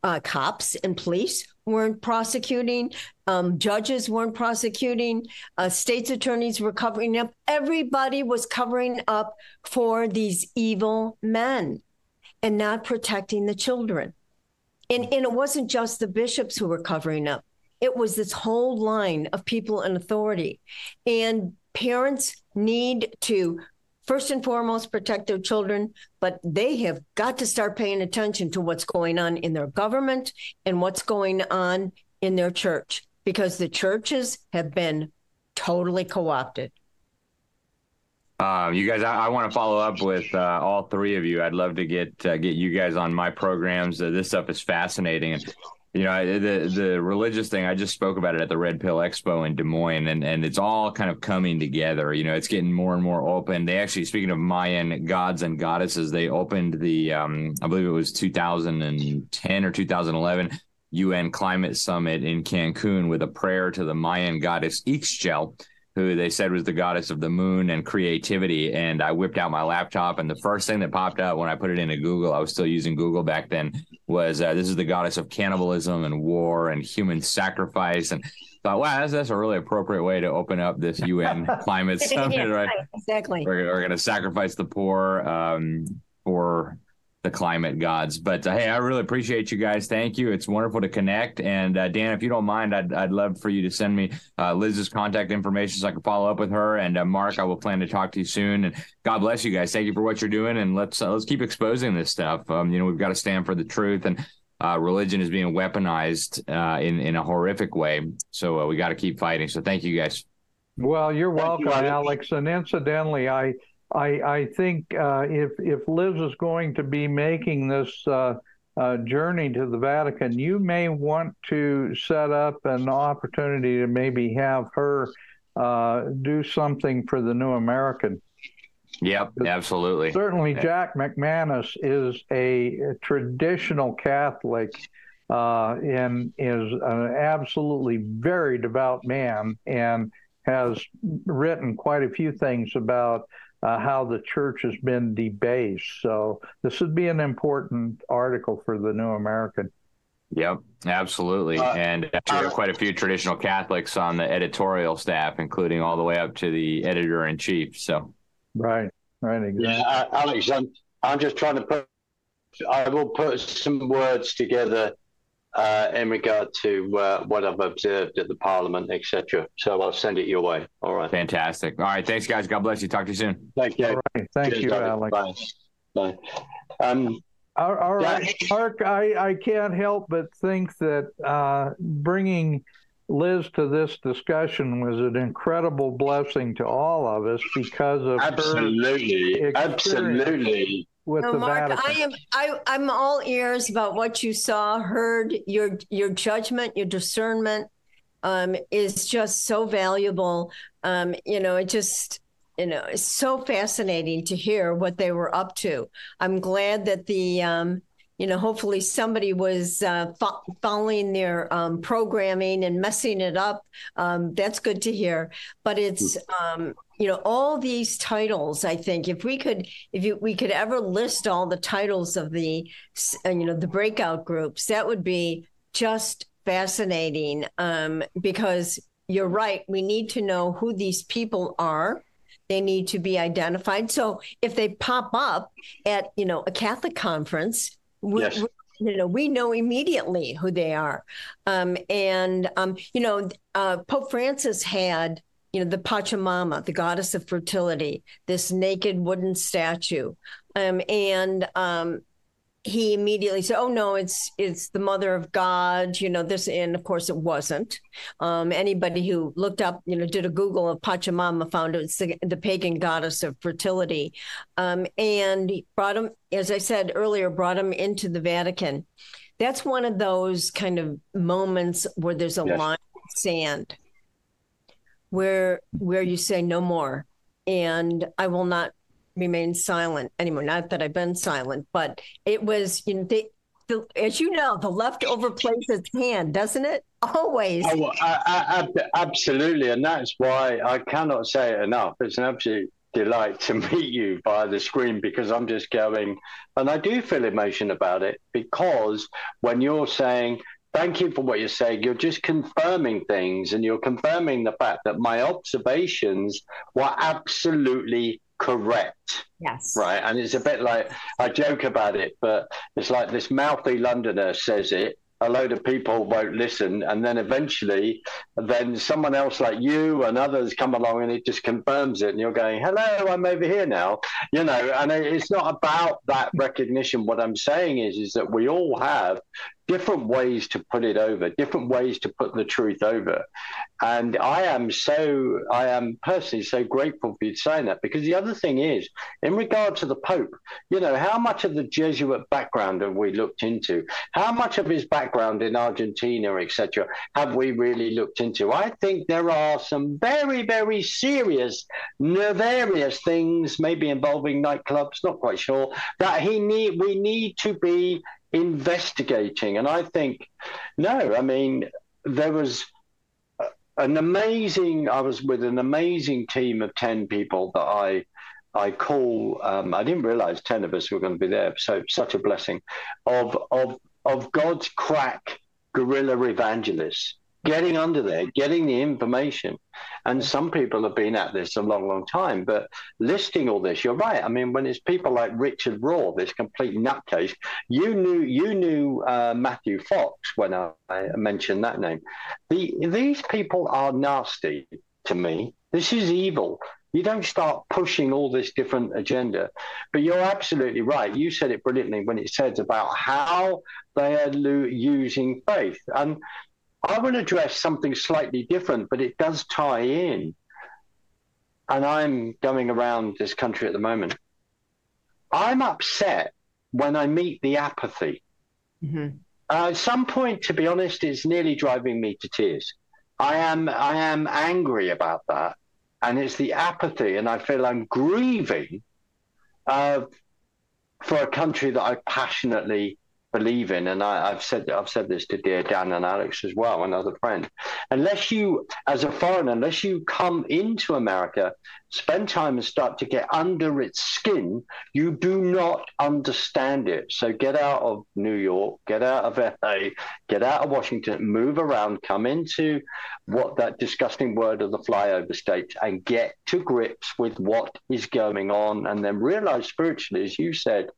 uh, cops and police weren't prosecuting, um, judges weren't prosecuting, uh, state's attorneys were covering up. Everybody was covering up for these evil men and not protecting the children. And, and it wasn't just the bishops who were covering up. It was this whole line of people in authority. And parents need to, first and foremost, protect their children, but they have got to start paying attention to what's going on in their government and what's going on in their church, because the churches have been totally co-opted. Um, you guys, I, I want to follow up with uh, all three of you. I'd love to get uh, get you guys on my programs. Uh, this stuff is fascinating. You know, the the religious thing, I just spoke about it at the Red Pill Expo in Des Moines, and, and it's all kind of coming together. You know, it's getting more and more open. They actually, speaking of Mayan gods and goddesses, they opened the, um, I believe it was two thousand ten or two thousand eleven U N Climate Summit in Cancun with a prayer to the Mayan goddess Ixchel, who they said was the goddess of the moon and creativity. And I whipped out my laptop, and the first thing that popped up when I put it into Google, I was still using Google back then, was uh, this is the goddess of cannibalism and war and human sacrifice. And thought, wow, that's, that's a really appropriate way to open up this U N climate summit, yeah, right? Exactly. We're, we're going to sacrifice the poor um, for the climate gods. But uh, hey, I really appreciate you guys. Thank you. It's wonderful to connect. And uh, Dan, if you don't mind, I'd I'd love for you to send me uh, Liz's contact information so I can follow up with her. And uh, Mark, I will plan to talk to you soon. And God bless you guys. Thank you for what you're doing. And let's uh, let's keep exposing this stuff. Um, you know, we've got to stand for the truth. And uh, religion is being weaponized uh, in in a horrific way. So uh, we got to keep fighting. So thank you guys. Well, you're welcome, you, Alex. And incidentally, I. I, I think uh, if if Liz is going to be making this uh, uh, journey to the Vatican, you may want to set up an opportunity to maybe have her uh, do something for the New American. Yep, absolutely. Certainly, yeah. Jack McManus is a traditional Catholic uh, and is an absolutely very devout man and has written quite a few things about Uh, how the church has been debased. So this would be an important article for the New American. Yep, absolutely. Uh, and actually, there are quite a few traditional Catholics on the editorial staff, including all the way up to the editor in chief. So, right, right, exactly. Yeah, uh, Alex, I'm, I'm just trying to put. I will put some words together uh, in regard to uh, what I've observed at the Parliament, et cetera. So I'll send it your way. All right. Fantastic. All right. Thanks, guys. God bless you. Talk to you soon. Thank you. All right. Thank Cheers, you, David. Alex. Bye. Bye. Um, all, all right, yeah. Mark, I, I can't help but think that uh, bringing Liz to this discussion was an incredible blessing to all of us because of absolutely. her Absolutely. With no, the Mark, Vatican. I am I, I'm all ears about what you saw, heard. Your your judgment, your discernment um, is just so valuable. Um, you know, it just you know it's so fascinating to hear what they were up to. I'm glad that the um, you know hopefully somebody was uh, fo- following their um, programming and messing it up. Um, that's good to hear. But it's. Um, You know, all these titles, I think, if we could, if you, we could ever list all the titles of the, you know, the breakout groups, that would be just fascinating um, because you're right. We need to know who these people are. They need to be identified. So if they pop up at, you know, a Catholic conference, we, yes. we, you know, we know immediately who they are. Um, and, um, you know, uh, Pope Francis had, you know, the Pachamama, the goddess of fertility, this naked wooden statue. Um, and um, he immediately said, oh, no, it's it's the mother of God, you know, this. And of course, it wasn't. Um, anybody who looked up, you know, did a Google of Pachamama found it's the, the pagan goddess of fertility. Um, and brought him, as I said earlier, brought him into the Vatican. That's one of those kind of moments where there's a yes. line in sand. Where where you say no more, and I will not remain silent anymore. Not that I've been silent, but it was, you know, they, the, as you know, the leftover plays its hand, doesn't it? Always. Oh, I, I, I, absolutely, and that's why I cannot say it enough. It's an absolute delight to meet you by the screen because I'm just going, and I do feel emotion about it because when you're saying, thank you for what you're saying. You're just confirming things, and you're confirming the fact that my observations were absolutely correct. Yes. Right. And it's a bit like I joke about it, but it's like this mouthy Londoner says it. A load of people won't listen, and then eventually, then someone else like you and others come along, and it just confirms it. And you're going, "Hello, I'm over here now," you know. And it's not about that recognition. What I'm saying is, is that we all have different ways to put it over, different ways to put the truth over. And I am so, I am personally so grateful for you saying that, because the other thing is, in regard to the Pope, you know, how much of the Jesuit background have we looked into? How much of his background in Argentina, et cetera, have we really looked into? I think there are some very, very serious, nefarious things, maybe involving nightclubs, not quite sure, that he need, we need to be investigating. And I think, no, I mean, there was an amazing, I was with an amazing team of ten people that I I call, um, I didn't realize ten of us were going to be there, so such a blessing, of, of, of God's crack guerrilla evangelists, getting under there, getting the information. And some people have been at this a long, long time, but listing all this, you're right. I mean, when it's people like Richard Rohr, this complete nutcase, you knew you knew uh, Matthew Fox when I, I mentioned that name. The, these people are nasty to me. This is evil. You don't start pushing all this different agenda. But you're absolutely right. You said it brilliantly when it says about how they are lo- using faith. And I will address something slightly different, but it does tie in. And I'm going around this country at the moment. I'm upset when I meet the apathy. Mm-hmm. Uh, at some point, to be honest, it's nearly driving me to tears. I am, I am angry about that. And it's the apathy, and I feel I'm grieving uh, for a country that I passionately believe in. And I, I've said I've said this to dear Dan and Alex as well, another friend. Unless you, as a foreigner, unless you come into America, spend time and start to get under its skin, you do not understand it. So get out of New York, get out of L A, get out of Washington, move around, come into what that disgusting word of the flyover states, and get to grips with what is going on, and then realize spiritually, as you said,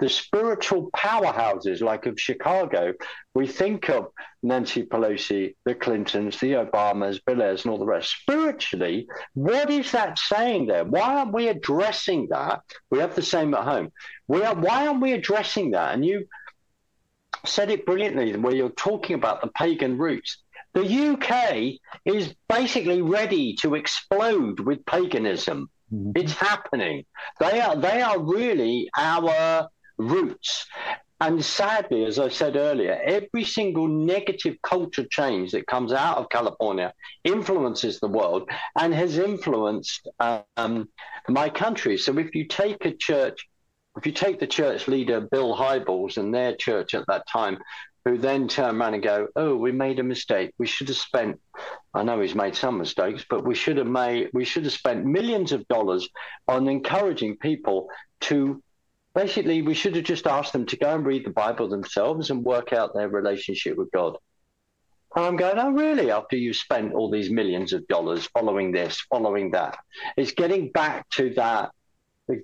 the spiritual powerhouses like of Chicago. We think of Nancy Pelosi, the Clintons, the Obamas, Bill Ayers, and all the rest. Spiritually, what is that saying there? Why aren't we addressing that? We have the same at home. We are, why aren't we addressing that? And you said it brilliantly where you're talking about the pagan roots. The U K is basically ready to explode with paganism. Mm-hmm. It's happening. They are, they are really our roots. And sadly, as I said earlier, every single negative culture change that comes out of California influences the world and has influenced um, my country. So if you take a church, if you take the church leader, Bill Hybels, and their church at that time, who then turn around and go, oh, we made a mistake. We should have spent, I know he's made some mistakes, but we should have made, we should have spent millions of dollars on encouraging people to, basically, we should have just asked them to go and read the Bible themselves and work out their relationship with God. And I'm going, oh, really? After you spent all these millions of dollars following this, following that, it's getting back to that,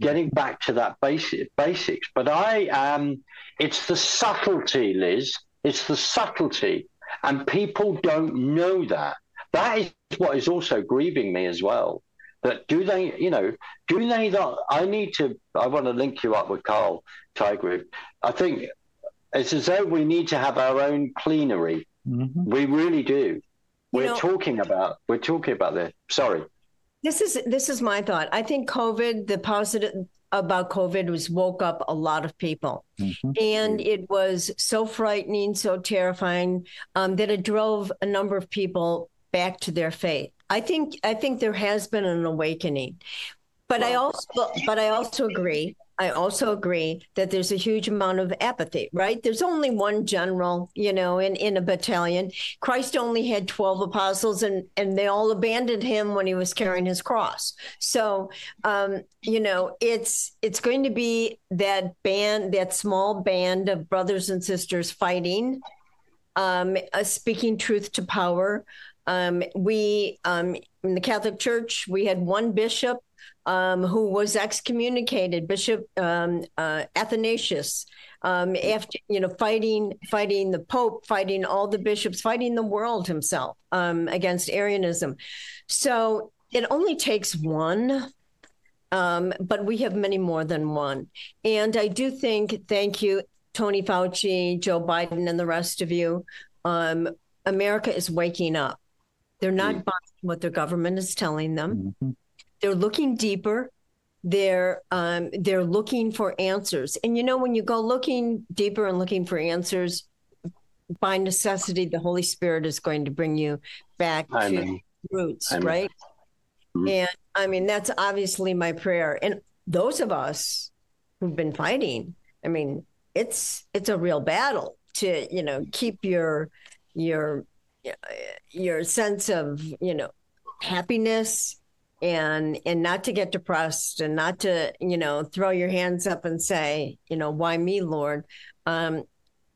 getting back to that basic basics. But I am, um, it's the subtlety, Liz. It's the subtlety, and people don't know that. That is what is also grieving me as well. That do they, you know, do they not? I need to, I want to link you up with Carl Teichrib. I think it's as though we need to have our own plenary. Mm-hmm. We really do. We're you know, talking about, we're talking about this. Sorry. This is, this is my thought. I think COVID, the positive about COVID was woke up a lot of people. Mm-hmm. And it was so frightening, so terrifying um, that it drove a number of people back to their faith. I think I think there has been an awakening, but I also but I also agree. I also agree that there's a huge amount of apathy, right? There's only one general, you know, in, in a battalion. Christ only had twelve apostles, and, and they all abandoned him when he was carrying his cross. So, um, you know, it's it's going to be that band, that small band of brothers and sisters fighting, um, uh, speaking truth to power. Um, we, um, in the Catholic Church, we had one bishop um, who was excommunicated, Bishop um, uh, Athanasius, um, after, you know, fighting, fighting the Pope, fighting all the bishops, fighting the world himself um, against Arianism. So it only takes one, um, but we have many more than one. And I do think, thank you Tony Fauci, Joe Biden, and the rest of you, um, America is waking up. They're not mm-hmm. buying what their government is telling them. Mm-hmm. They're looking deeper. They're um, they're looking for answers. And, you know, when you go looking deeper and looking for answers, by necessity, the Holy Spirit is going to bring you back I to mean, roots, I mean. right? Mm-hmm. And, I mean, that's obviously my prayer. And those of us who've been fighting, I mean, it's it's a real battle to, you know, keep your your your sense of, you know, happiness and and not to get depressed and not to, you know, throw your hands up and say, you know, why me, Lord? Um,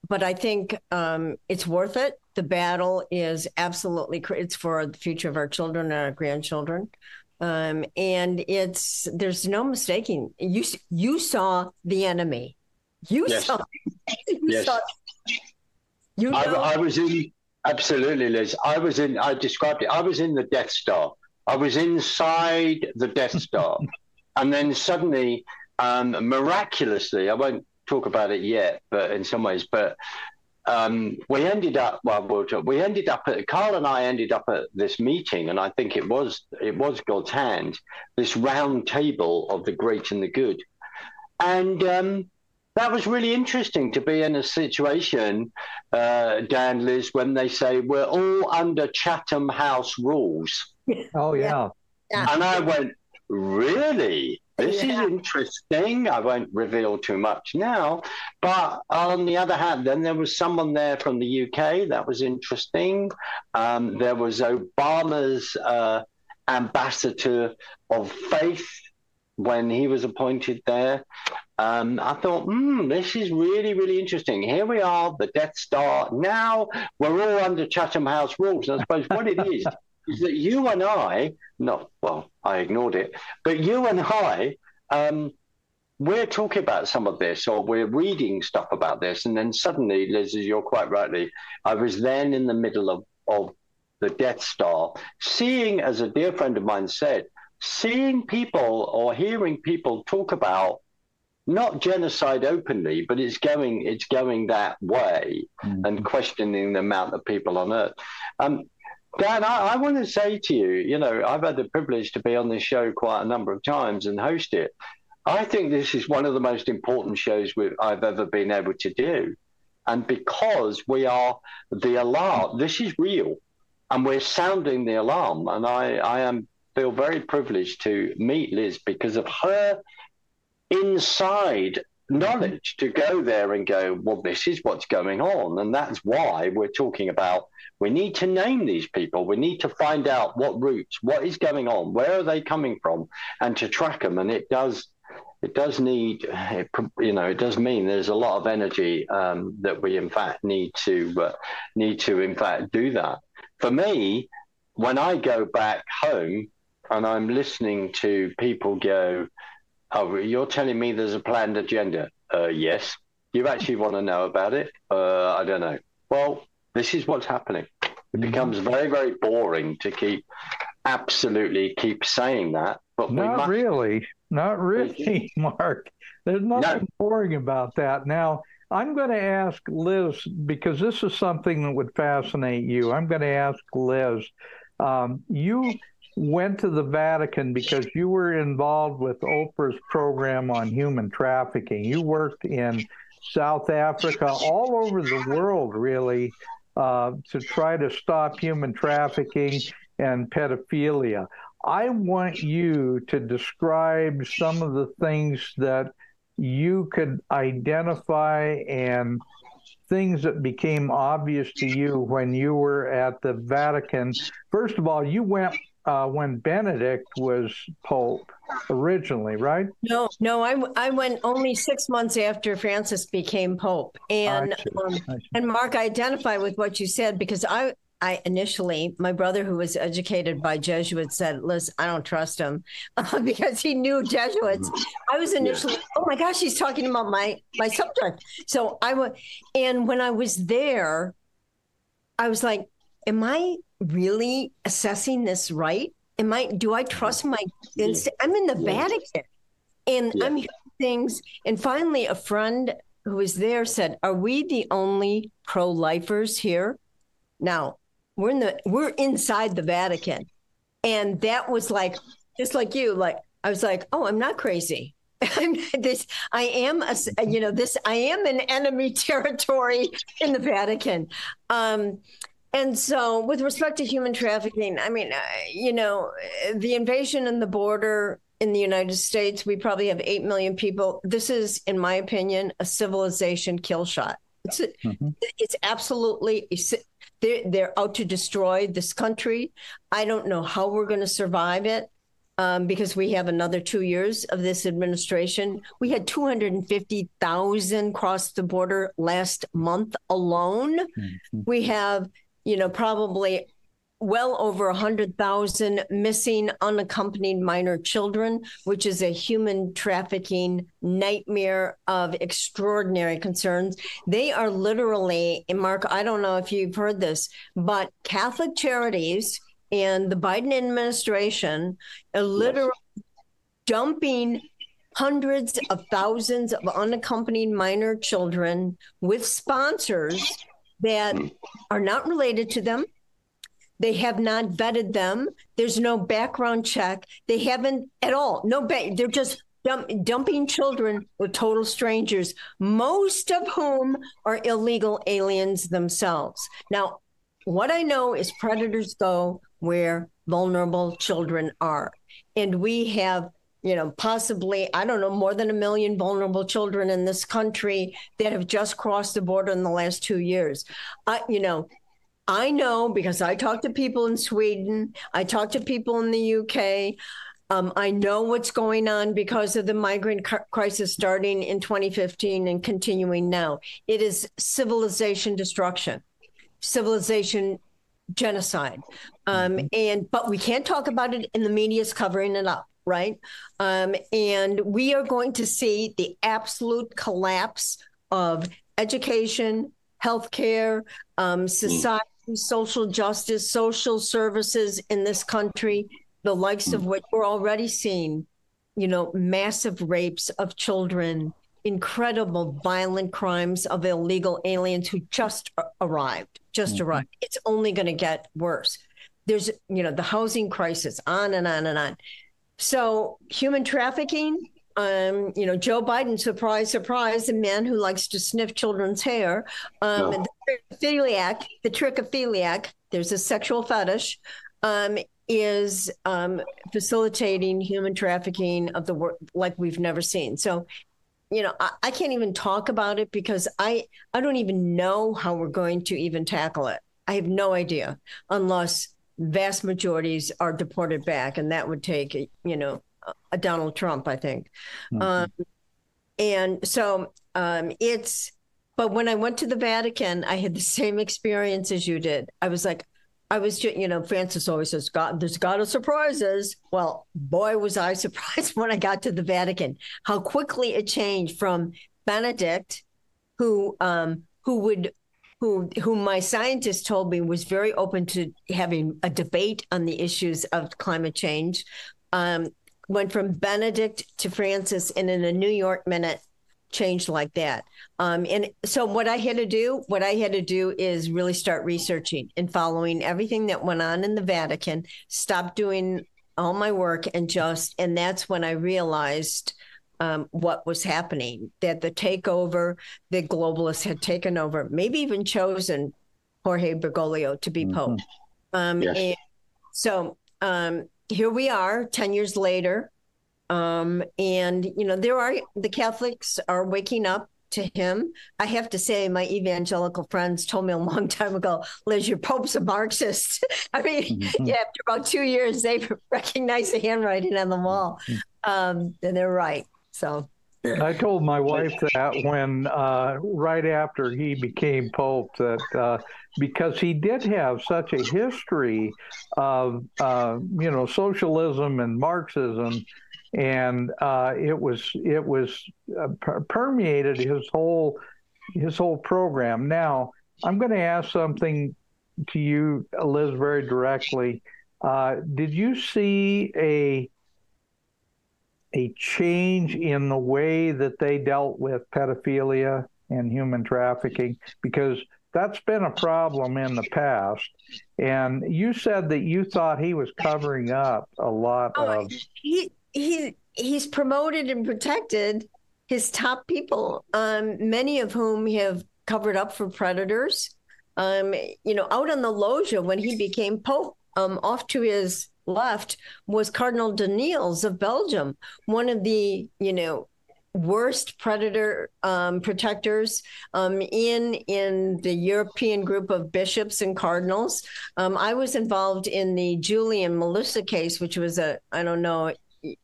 but I think um, it's worth it. The battle is absolutely, it's for the future of our children and our grandchildren. Um, and it's, there's no mistaking. You, you saw the enemy. You yes. saw. You yes. saw. You know. I, I was in, absolutely, Liz. I was in, I described it. I was in the Death Star. I was inside the Death Star. And then suddenly, um, miraculously, I won't talk about it yet, but in some ways, but um, we ended up, well, we'll talk, we ended up at, Carl and I ended up at this meeting, and I think it was, it was God's hand, this round table of the great and the good. And, um, that was really interesting to be in a situation, uh, Dan, Liz, when they say we're all under Chatham House rules. Oh, yeah. yeah. And I went, really? This yeah. is interesting. I won't reveal too much now. But on the other hand, then there was someone there from the U K. That was interesting. Um, there was Obama's uh, ambassador of faith when he was appointed there. Um, I thought, hmm, this is really, really interesting. Here we are, the Death Star. Now we're all under Chatham House rules. And I suppose what it is, is that you and I, not, well, I ignored it, but you and I, um, we're talking about some of this or we're reading stuff about this. And then suddenly, Liz, as you're quite rightly, I was then in the middle of, of the Death Star, seeing, as a dear friend of mine said, seeing people or hearing people talk about not genocide openly, but it's going it's going that way mm. and questioning the amount of people on earth. Um, Dan, I, I want to say to you, you know, I've had the privilege to be on this show quite a number of times and host it. I think this is one of the most important shows we've, I've ever been able to do. And because we are the alarm, this is real, and we're sounding the alarm. And I, I am feel very privileged to meet Liz because of her inside knowledge to go there and go, well, this is what's going on. And that's why we're talking about, we need to name these people. We need to find out what roots, what is going on, where are they coming from, and to track them. And it does, it does need, it, you know, it does mean there's a lot of energy um, that we in fact need to, uh, need to in fact do that. For me, when I go back home and I'm listening to people go, oh, you're telling me there's a planned agenda. Uh, yes. You actually want to know about it? Uh, I don't know. Well, this is what's happening. It mm-hmm. becomes very, very boring to keep absolutely keep saying that. But not we must... really. Not really, Mark. There's nothing no. boring about that. Now, I'm going to ask Liz, because this is something that would fascinate you. I'm going to ask Liz. Um, you... went to the Vatican because you were involved with Oprah's program on human trafficking. You worked in South Africa, all over the world, really, uh, to try to stop human trafficking and pedophilia. I want you to describe some of the things that you could identify and things that became obvious to you when you were at the Vatican. First of all, you went Uh, when Benedict was Pope originally, right? No, no, I, I went only six months after Francis became Pope. And, um, and Mark, I identify with what you said because I, I initially, my brother who was educated by Jesuits said, listen, I don't trust him uh, because he knew Jesuits. I was initially, yeah. oh my gosh, he's talking about my, my subject. So I was, and when I was there, I was like, am I really assessing this right? Am I, do I trust my instincts? I'm in the Vatican and yeah. I'm hearing things. And finally, a friend who was there said, are we the only pro-lifers here? Now, we're in the we're inside the Vatican. And that was like, just like you, like, I was like, oh, I'm not crazy. I'm this, I am, a, you know, this, I am in enemy territory in the Vatican. Um, and so with respect to human trafficking, I mean, uh, you know, the invasion and the border in the United States, we probably have eight million people. This is, in my opinion, a civilization kill shot. It's, mm-hmm. it's absolutely, they're, they're out to destroy this country. I don't know how we're going to survive it. Um, because we have another two years of this administration. We had two hundred fifty thousand cross the border last month alone. Mm-hmm. We have, you know, probably well over one hundred thousand missing unaccompanied minor children, which is a human trafficking nightmare of extraordinary concerns. They are literally, and Mark, I don't know if you've heard this, but Catholic Charities and the Biden administration are literally yes. dumping hundreds of thousands of unaccompanied minor children with sponsors that are not related to them. They have not vetted them. There's no background check. They haven't at all. No, ba- they're just dump- dumping children with total strangers, most of whom are illegal aliens themselves. Now, what I know is predators go where vulnerable children are. And we have, you know, possibly, I don't know, more than a million vulnerable children in this country that have just crossed the border in the last two years. I, you know, I know because I talk to people in Sweden. I talk to people in the U K. Um, I know what's going on because of the migrant car- crisis starting in twenty fifteen and continuing now. It is civilization destruction, civilization genocide. Um, and but we can't talk about it, and the media is covering it up, right? Um, and we are going to see the absolute collapse of education, healthcare, um, society, social justice, social services in this country, the likes of which we're already seeing, you know, massive rapes of children, incredible violent crimes of illegal aliens who just arrived, just mm-hmm. arrived. It's only going to get worse. There's, you know, the housing crisis, on and on and on. So human trafficking, um, you know, Joe Biden, surprise, surprise, a man who likes to sniff children's hair, um, no. the trichophiliac, the trichophiliac, there's a sexual fetish, um, is um, facilitating human trafficking of the world like we've never seen. So you know, I, I can't even talk about it because I, I don't even know how we're going to even tackle it. I have no idea unless vast majorities are deported back. And that would take, you know, a Donald Trump, I think. Mm-hmm. Um, and so um, it's, but when I went to the Vatican, I had the same experience as you did. I was like, I was, you know, Francis always says, God, there's God of surprises. Well, boy, was I surprised when I got to the Vatican, how quickly it changed from Benedict, who um, who would, who, who my scientist told me was very open to having a debate on the issues of climate change, um, went from Benedict to Francis, and in a New York minute, changed like that. Um, and so what I had to do, what I had to do is really start researching and following everything that went on in the Vatican, stop doing all my work and just, and that's when I realized um, what was happening, that the takeover, the globalists had taken over, maybe even chosen Jorge Bergoglio to be mm-hmm. Pope. Um, yes. and so um, here we are ten years later. Um, and, you know, there are the Catholics are waking up to him. I have to say, my evangelical friends told me a long time ago, Liz, your Pope's a Marxist. I mean, mm-hmm. yeah, after about two years, they recognized the handwriting on the wall. Um, and they're right. So I told my wife that when uh, right after he became Pope, that uh, because he did have such a history of, uh, you know, socialism and Marxism. And uh, it was it was uh, per- permeated his whole his whole program. Now I'm going to ask something to you, Liz, very directly. Uh, did you see a a change in the way that they dealt with pedophilia and human trafficking, because that's been a problem in the past. And you said that you thought he was covering up a lot oh, of... He, he, he's promoted and protected his top people, um, many of whom have covered up for predators. Um, you know, out on the loggia when he became Pope, um, off to his left was Cardinal Daniels of Belgium, one of the, you know, worst predator um, protectors um, in in the European group of bishops and cardinals. Um, I was involved in the Julian Melissa case, which was a, I don't know,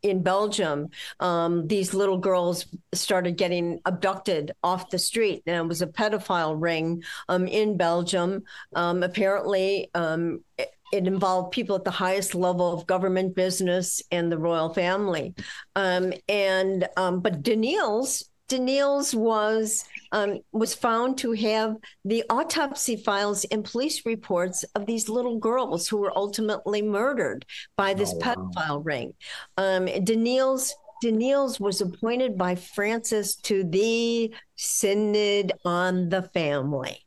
in Belgium. Um, these little girls started getting abducted off the street, and it was a pedophile ring um, in Belgium. Um, apparently, um, it, It involved people at the highest level of government, business, and the royal family. Um, and um, but Daniels, Daniels was um, was found to have the autopsy files and police reports of these little girls who were ultimately murdered by this oh, wow. pedophile ring. Um, Daniels. Daniels was appointed by Francis to the Synod on the Family.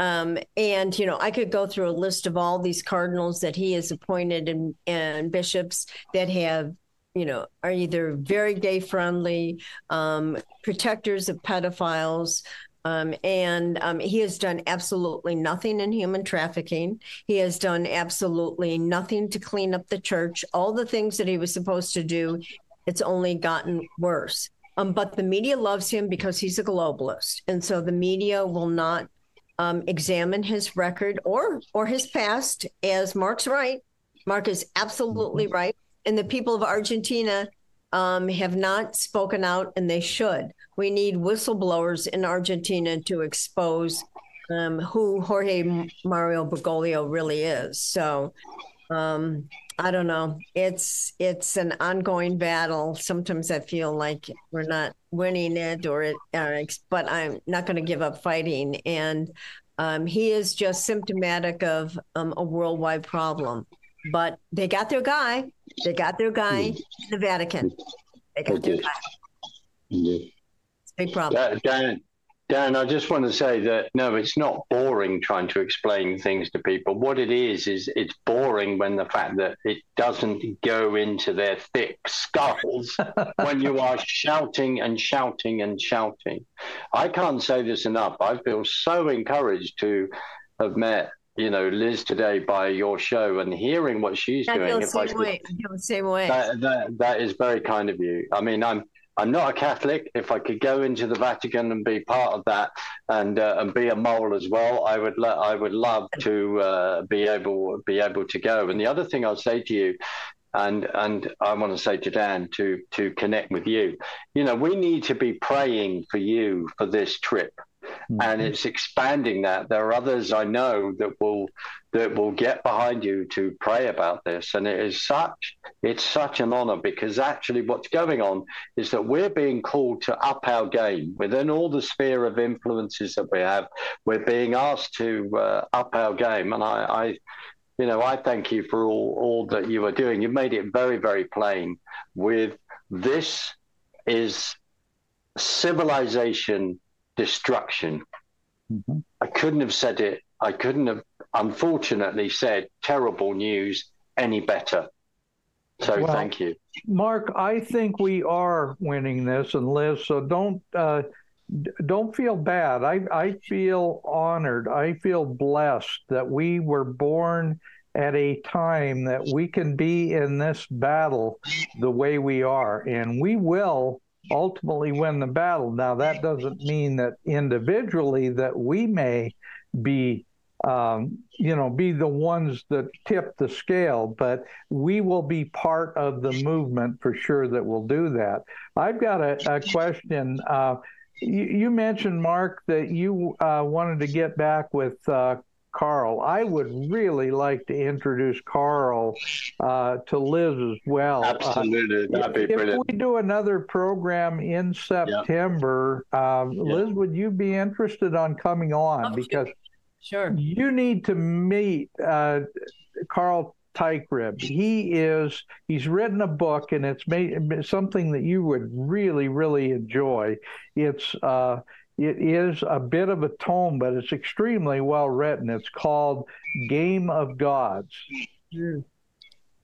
Um, and, you know, I could go through a list of all these cardinals that he has appointed and, and bishops that have, you know, are either very gay friendly, um, protectors of pedophiles. Um, and um, he has done absolutely nothing in human trafficking. He has done absolutely nothing to clean up the church. All the things that he was supposed to do, it's only gotten worse. Um, but the media loves him because he's a globalist. And so the media will not Um, examine his record or or his past, as Mark's right. Mark is absolutely right. And the people of Argentina um, have not spoken out, and they should. We need whistleblowers in Argentina to expose um, who Jorge Mario Bergoglio really is. So um, I don't know. It's it's an ongoing battle. Sometimes I feel like we're not winning it, or it, uh, but I'm not going to give up fighting. And um, he is just symptomatic of um, a worldwide problem. But they got their guy. They got their guy mm. in the Vatican. They got okay. their guy. Yeah. It's a big problem. Uh, Dan, Dan, I just want to say that, no, it's not boring trying to explain things to people. What it is, is it's boring when the fact that it doesn't go into their thick skulls when you are shouting and shouting and shouting. I can't say this enough. I feel so encouraged to have met, you know, Liz today by your show and hearing what she's I doing. Feel if same I feel way. I feel the same way. That, that, that is very kind of you. I mean, I'm... I'm not a Catholic. If I could go into the Vatican and be part of that, and uh, and be a mole as well, I would. Lo- I would love to uh, be able be able to go. And the other thing I'll say to you, and and I want to say to Dan to to connect with you. You know, we need to be praying for you for this trip, mm-hmm. and it's expanding that. There are others I know that will that will get behind you to pray about this. And it is such, it's such an honor, because actually what's going on is that we're being called to up our game within all the sphere of influences that we have. We're being asked to uh, up our game. And I, I, you know, I thank you for all, all that you are doing. You made it very, very plain with this is civilization destruction. Mm-hmm. I couldn't have said it. I couldn't have, unfortunately, said terrible news any better. So well, thank you. Mark, I think we are winning this, and Liz, so don't uh, don't feel bad. I, I feel honored. I feel blessed that we were born at a time that we can be in this battle the way we are, and we will ultimately win the battle. Now, that doesn't mean that individually that we may be Um, you know, be the ones that tip the scale, but we will be part of the movement for sure that will do that. I've got a, a question. Uh, you, you mentioned, Mark, that you uh, wanted to get back with uh, Carl. I would really like to introduce Carl uh, to Liz as well. Absolutely. Uh, That'd be if, brilliant. If we do another program in September, yeah. um, yeah. Liz, would you be interested on coming on? Because Sure. You need to meet uh, Carl Teichrib. He is, he's written a book, and it's made something that you would really, really enjoy. It's, uh, it is a bit of a tome, but it's extremely well written. It's called Game of Gods. Mm.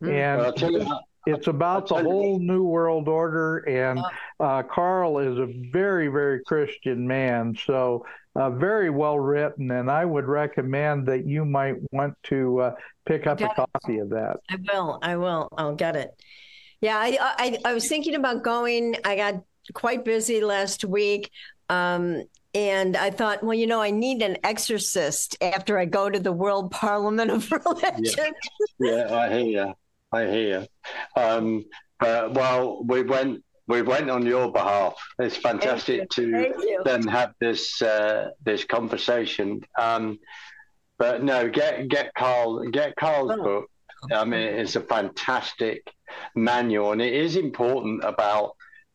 Mm. And uh, it's about the whole New World Order, and uh, Carl is a very, very Christian man, so uh, very well written, and I would recommend that you might want to uh, pick up a copy of that. I will. I will. I'll get it. Yeah, I, I, I was thinking about going. I got quite busy last week, um, and I thought, well, you know, I need an exorcist after I go to the World Parliament of Religions. Yeah, yeah I hear you. I hear. Um, uh, well, we went. We went on your behalf. It's fantastic to then have this uh, this conversation. Um, but no, get get Carl. Get Carl's oh. book. I mean, it's a fantastic manual, and it is important about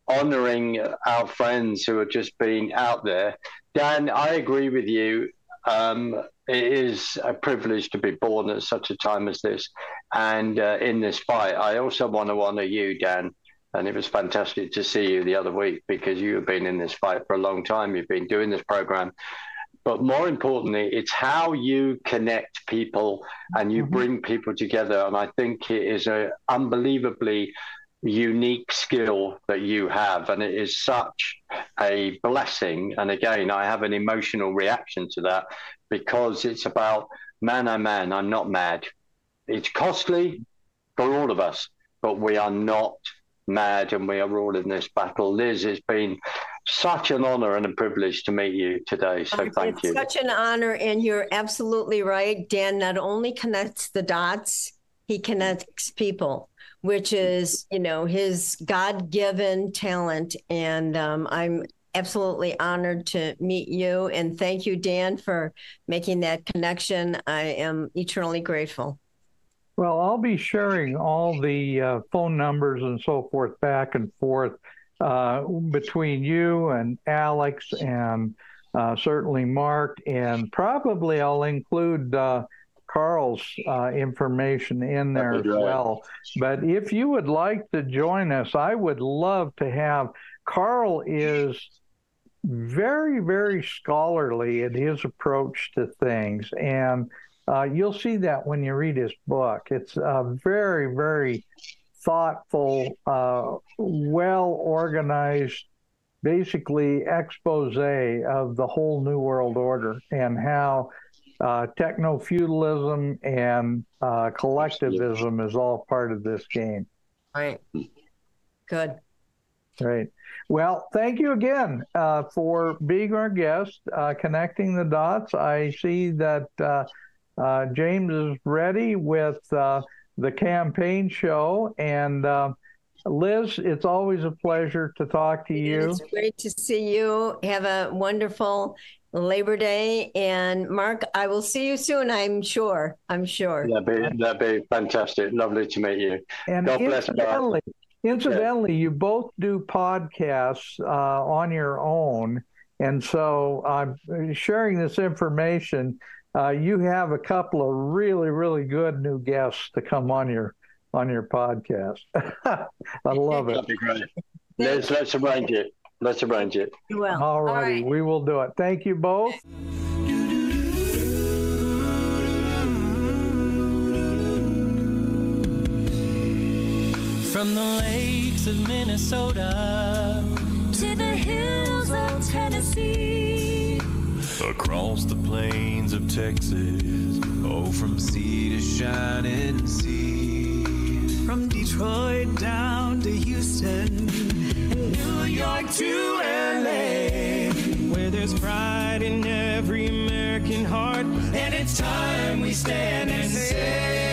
honouring our friends who have just been out there. Dan, I agree with you. Um, It is a privilege to be born at such a time as this and uh, in this fight. I also want to honour you, Dan, and it was fantastic to see you the other week because you have been in this fight for a long time. You've been doing this programme. But more importantly, it's how you connect people and you mm-hmm. bring people together, and I think it is an unbelievably unique skill that you have, and it is such a blessing. And again, I have an emotional reaction to that, because it's about man, oh man, I'm not mad. It's costly for all of us, but we are not mad, and we are all in this battle. Liz, it's been such an honor and a privilege to meet you today, so uh, thank it's you. It's such an honor, and you're absolutely right. Dan not only connects the dots, he connects people, which is, you know, his God-given talent, and um, I'm absolutely honored to meet you. And thank you, Dan, for making that connection. I am eternally grateful. Well, I'll be sharing all the uh, phone numbers and so forth back and forth uh, between you and Alex and uh, certainly Mark. And probably I'll include uh, Carl's uh, information in there as well. But if you would like to join us, I would love to have. Carl is very, very scholarly in his approach to things. And uh, you'll see that when you read his book. It's a very, very thoughtful, uh, well-organized, basically expose of the whole New World Order and how uh, techno-feudalism and uh, collectivism is all part of this game. Right. Good. Right. Well, thank you again uh, for being our guest, uh, connecting the dots. I see that uh, uh, James is ready with uh, the campaign show. And uh, Liz, it's always a pleasure to talk to you. It's great to see you. Have a wonderful Labor Day. And Mark, I will see you soon, I'm sure. I'm sure. That'd be, that'd be fantastic. Lovely to meet you. And God bless you. Incidentally, yeah. you both do podcasts uh, on your own, and so I'm uh, sharing this information. Uh, you have a couple of really, really good new guests to come on your on your podcast. I love it. That'd be great. Let's let's arrange it. Let's arrange it. Well, all righty, we will do it. Thank you both. From the lakes of Minnesota to the hills of Tennessee, across the plains of Texas, oh, from sea to shining sea, from Detroit down to Houston, and New York to L A, where there's pride in every American heart, and it's time we stand and say.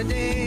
Today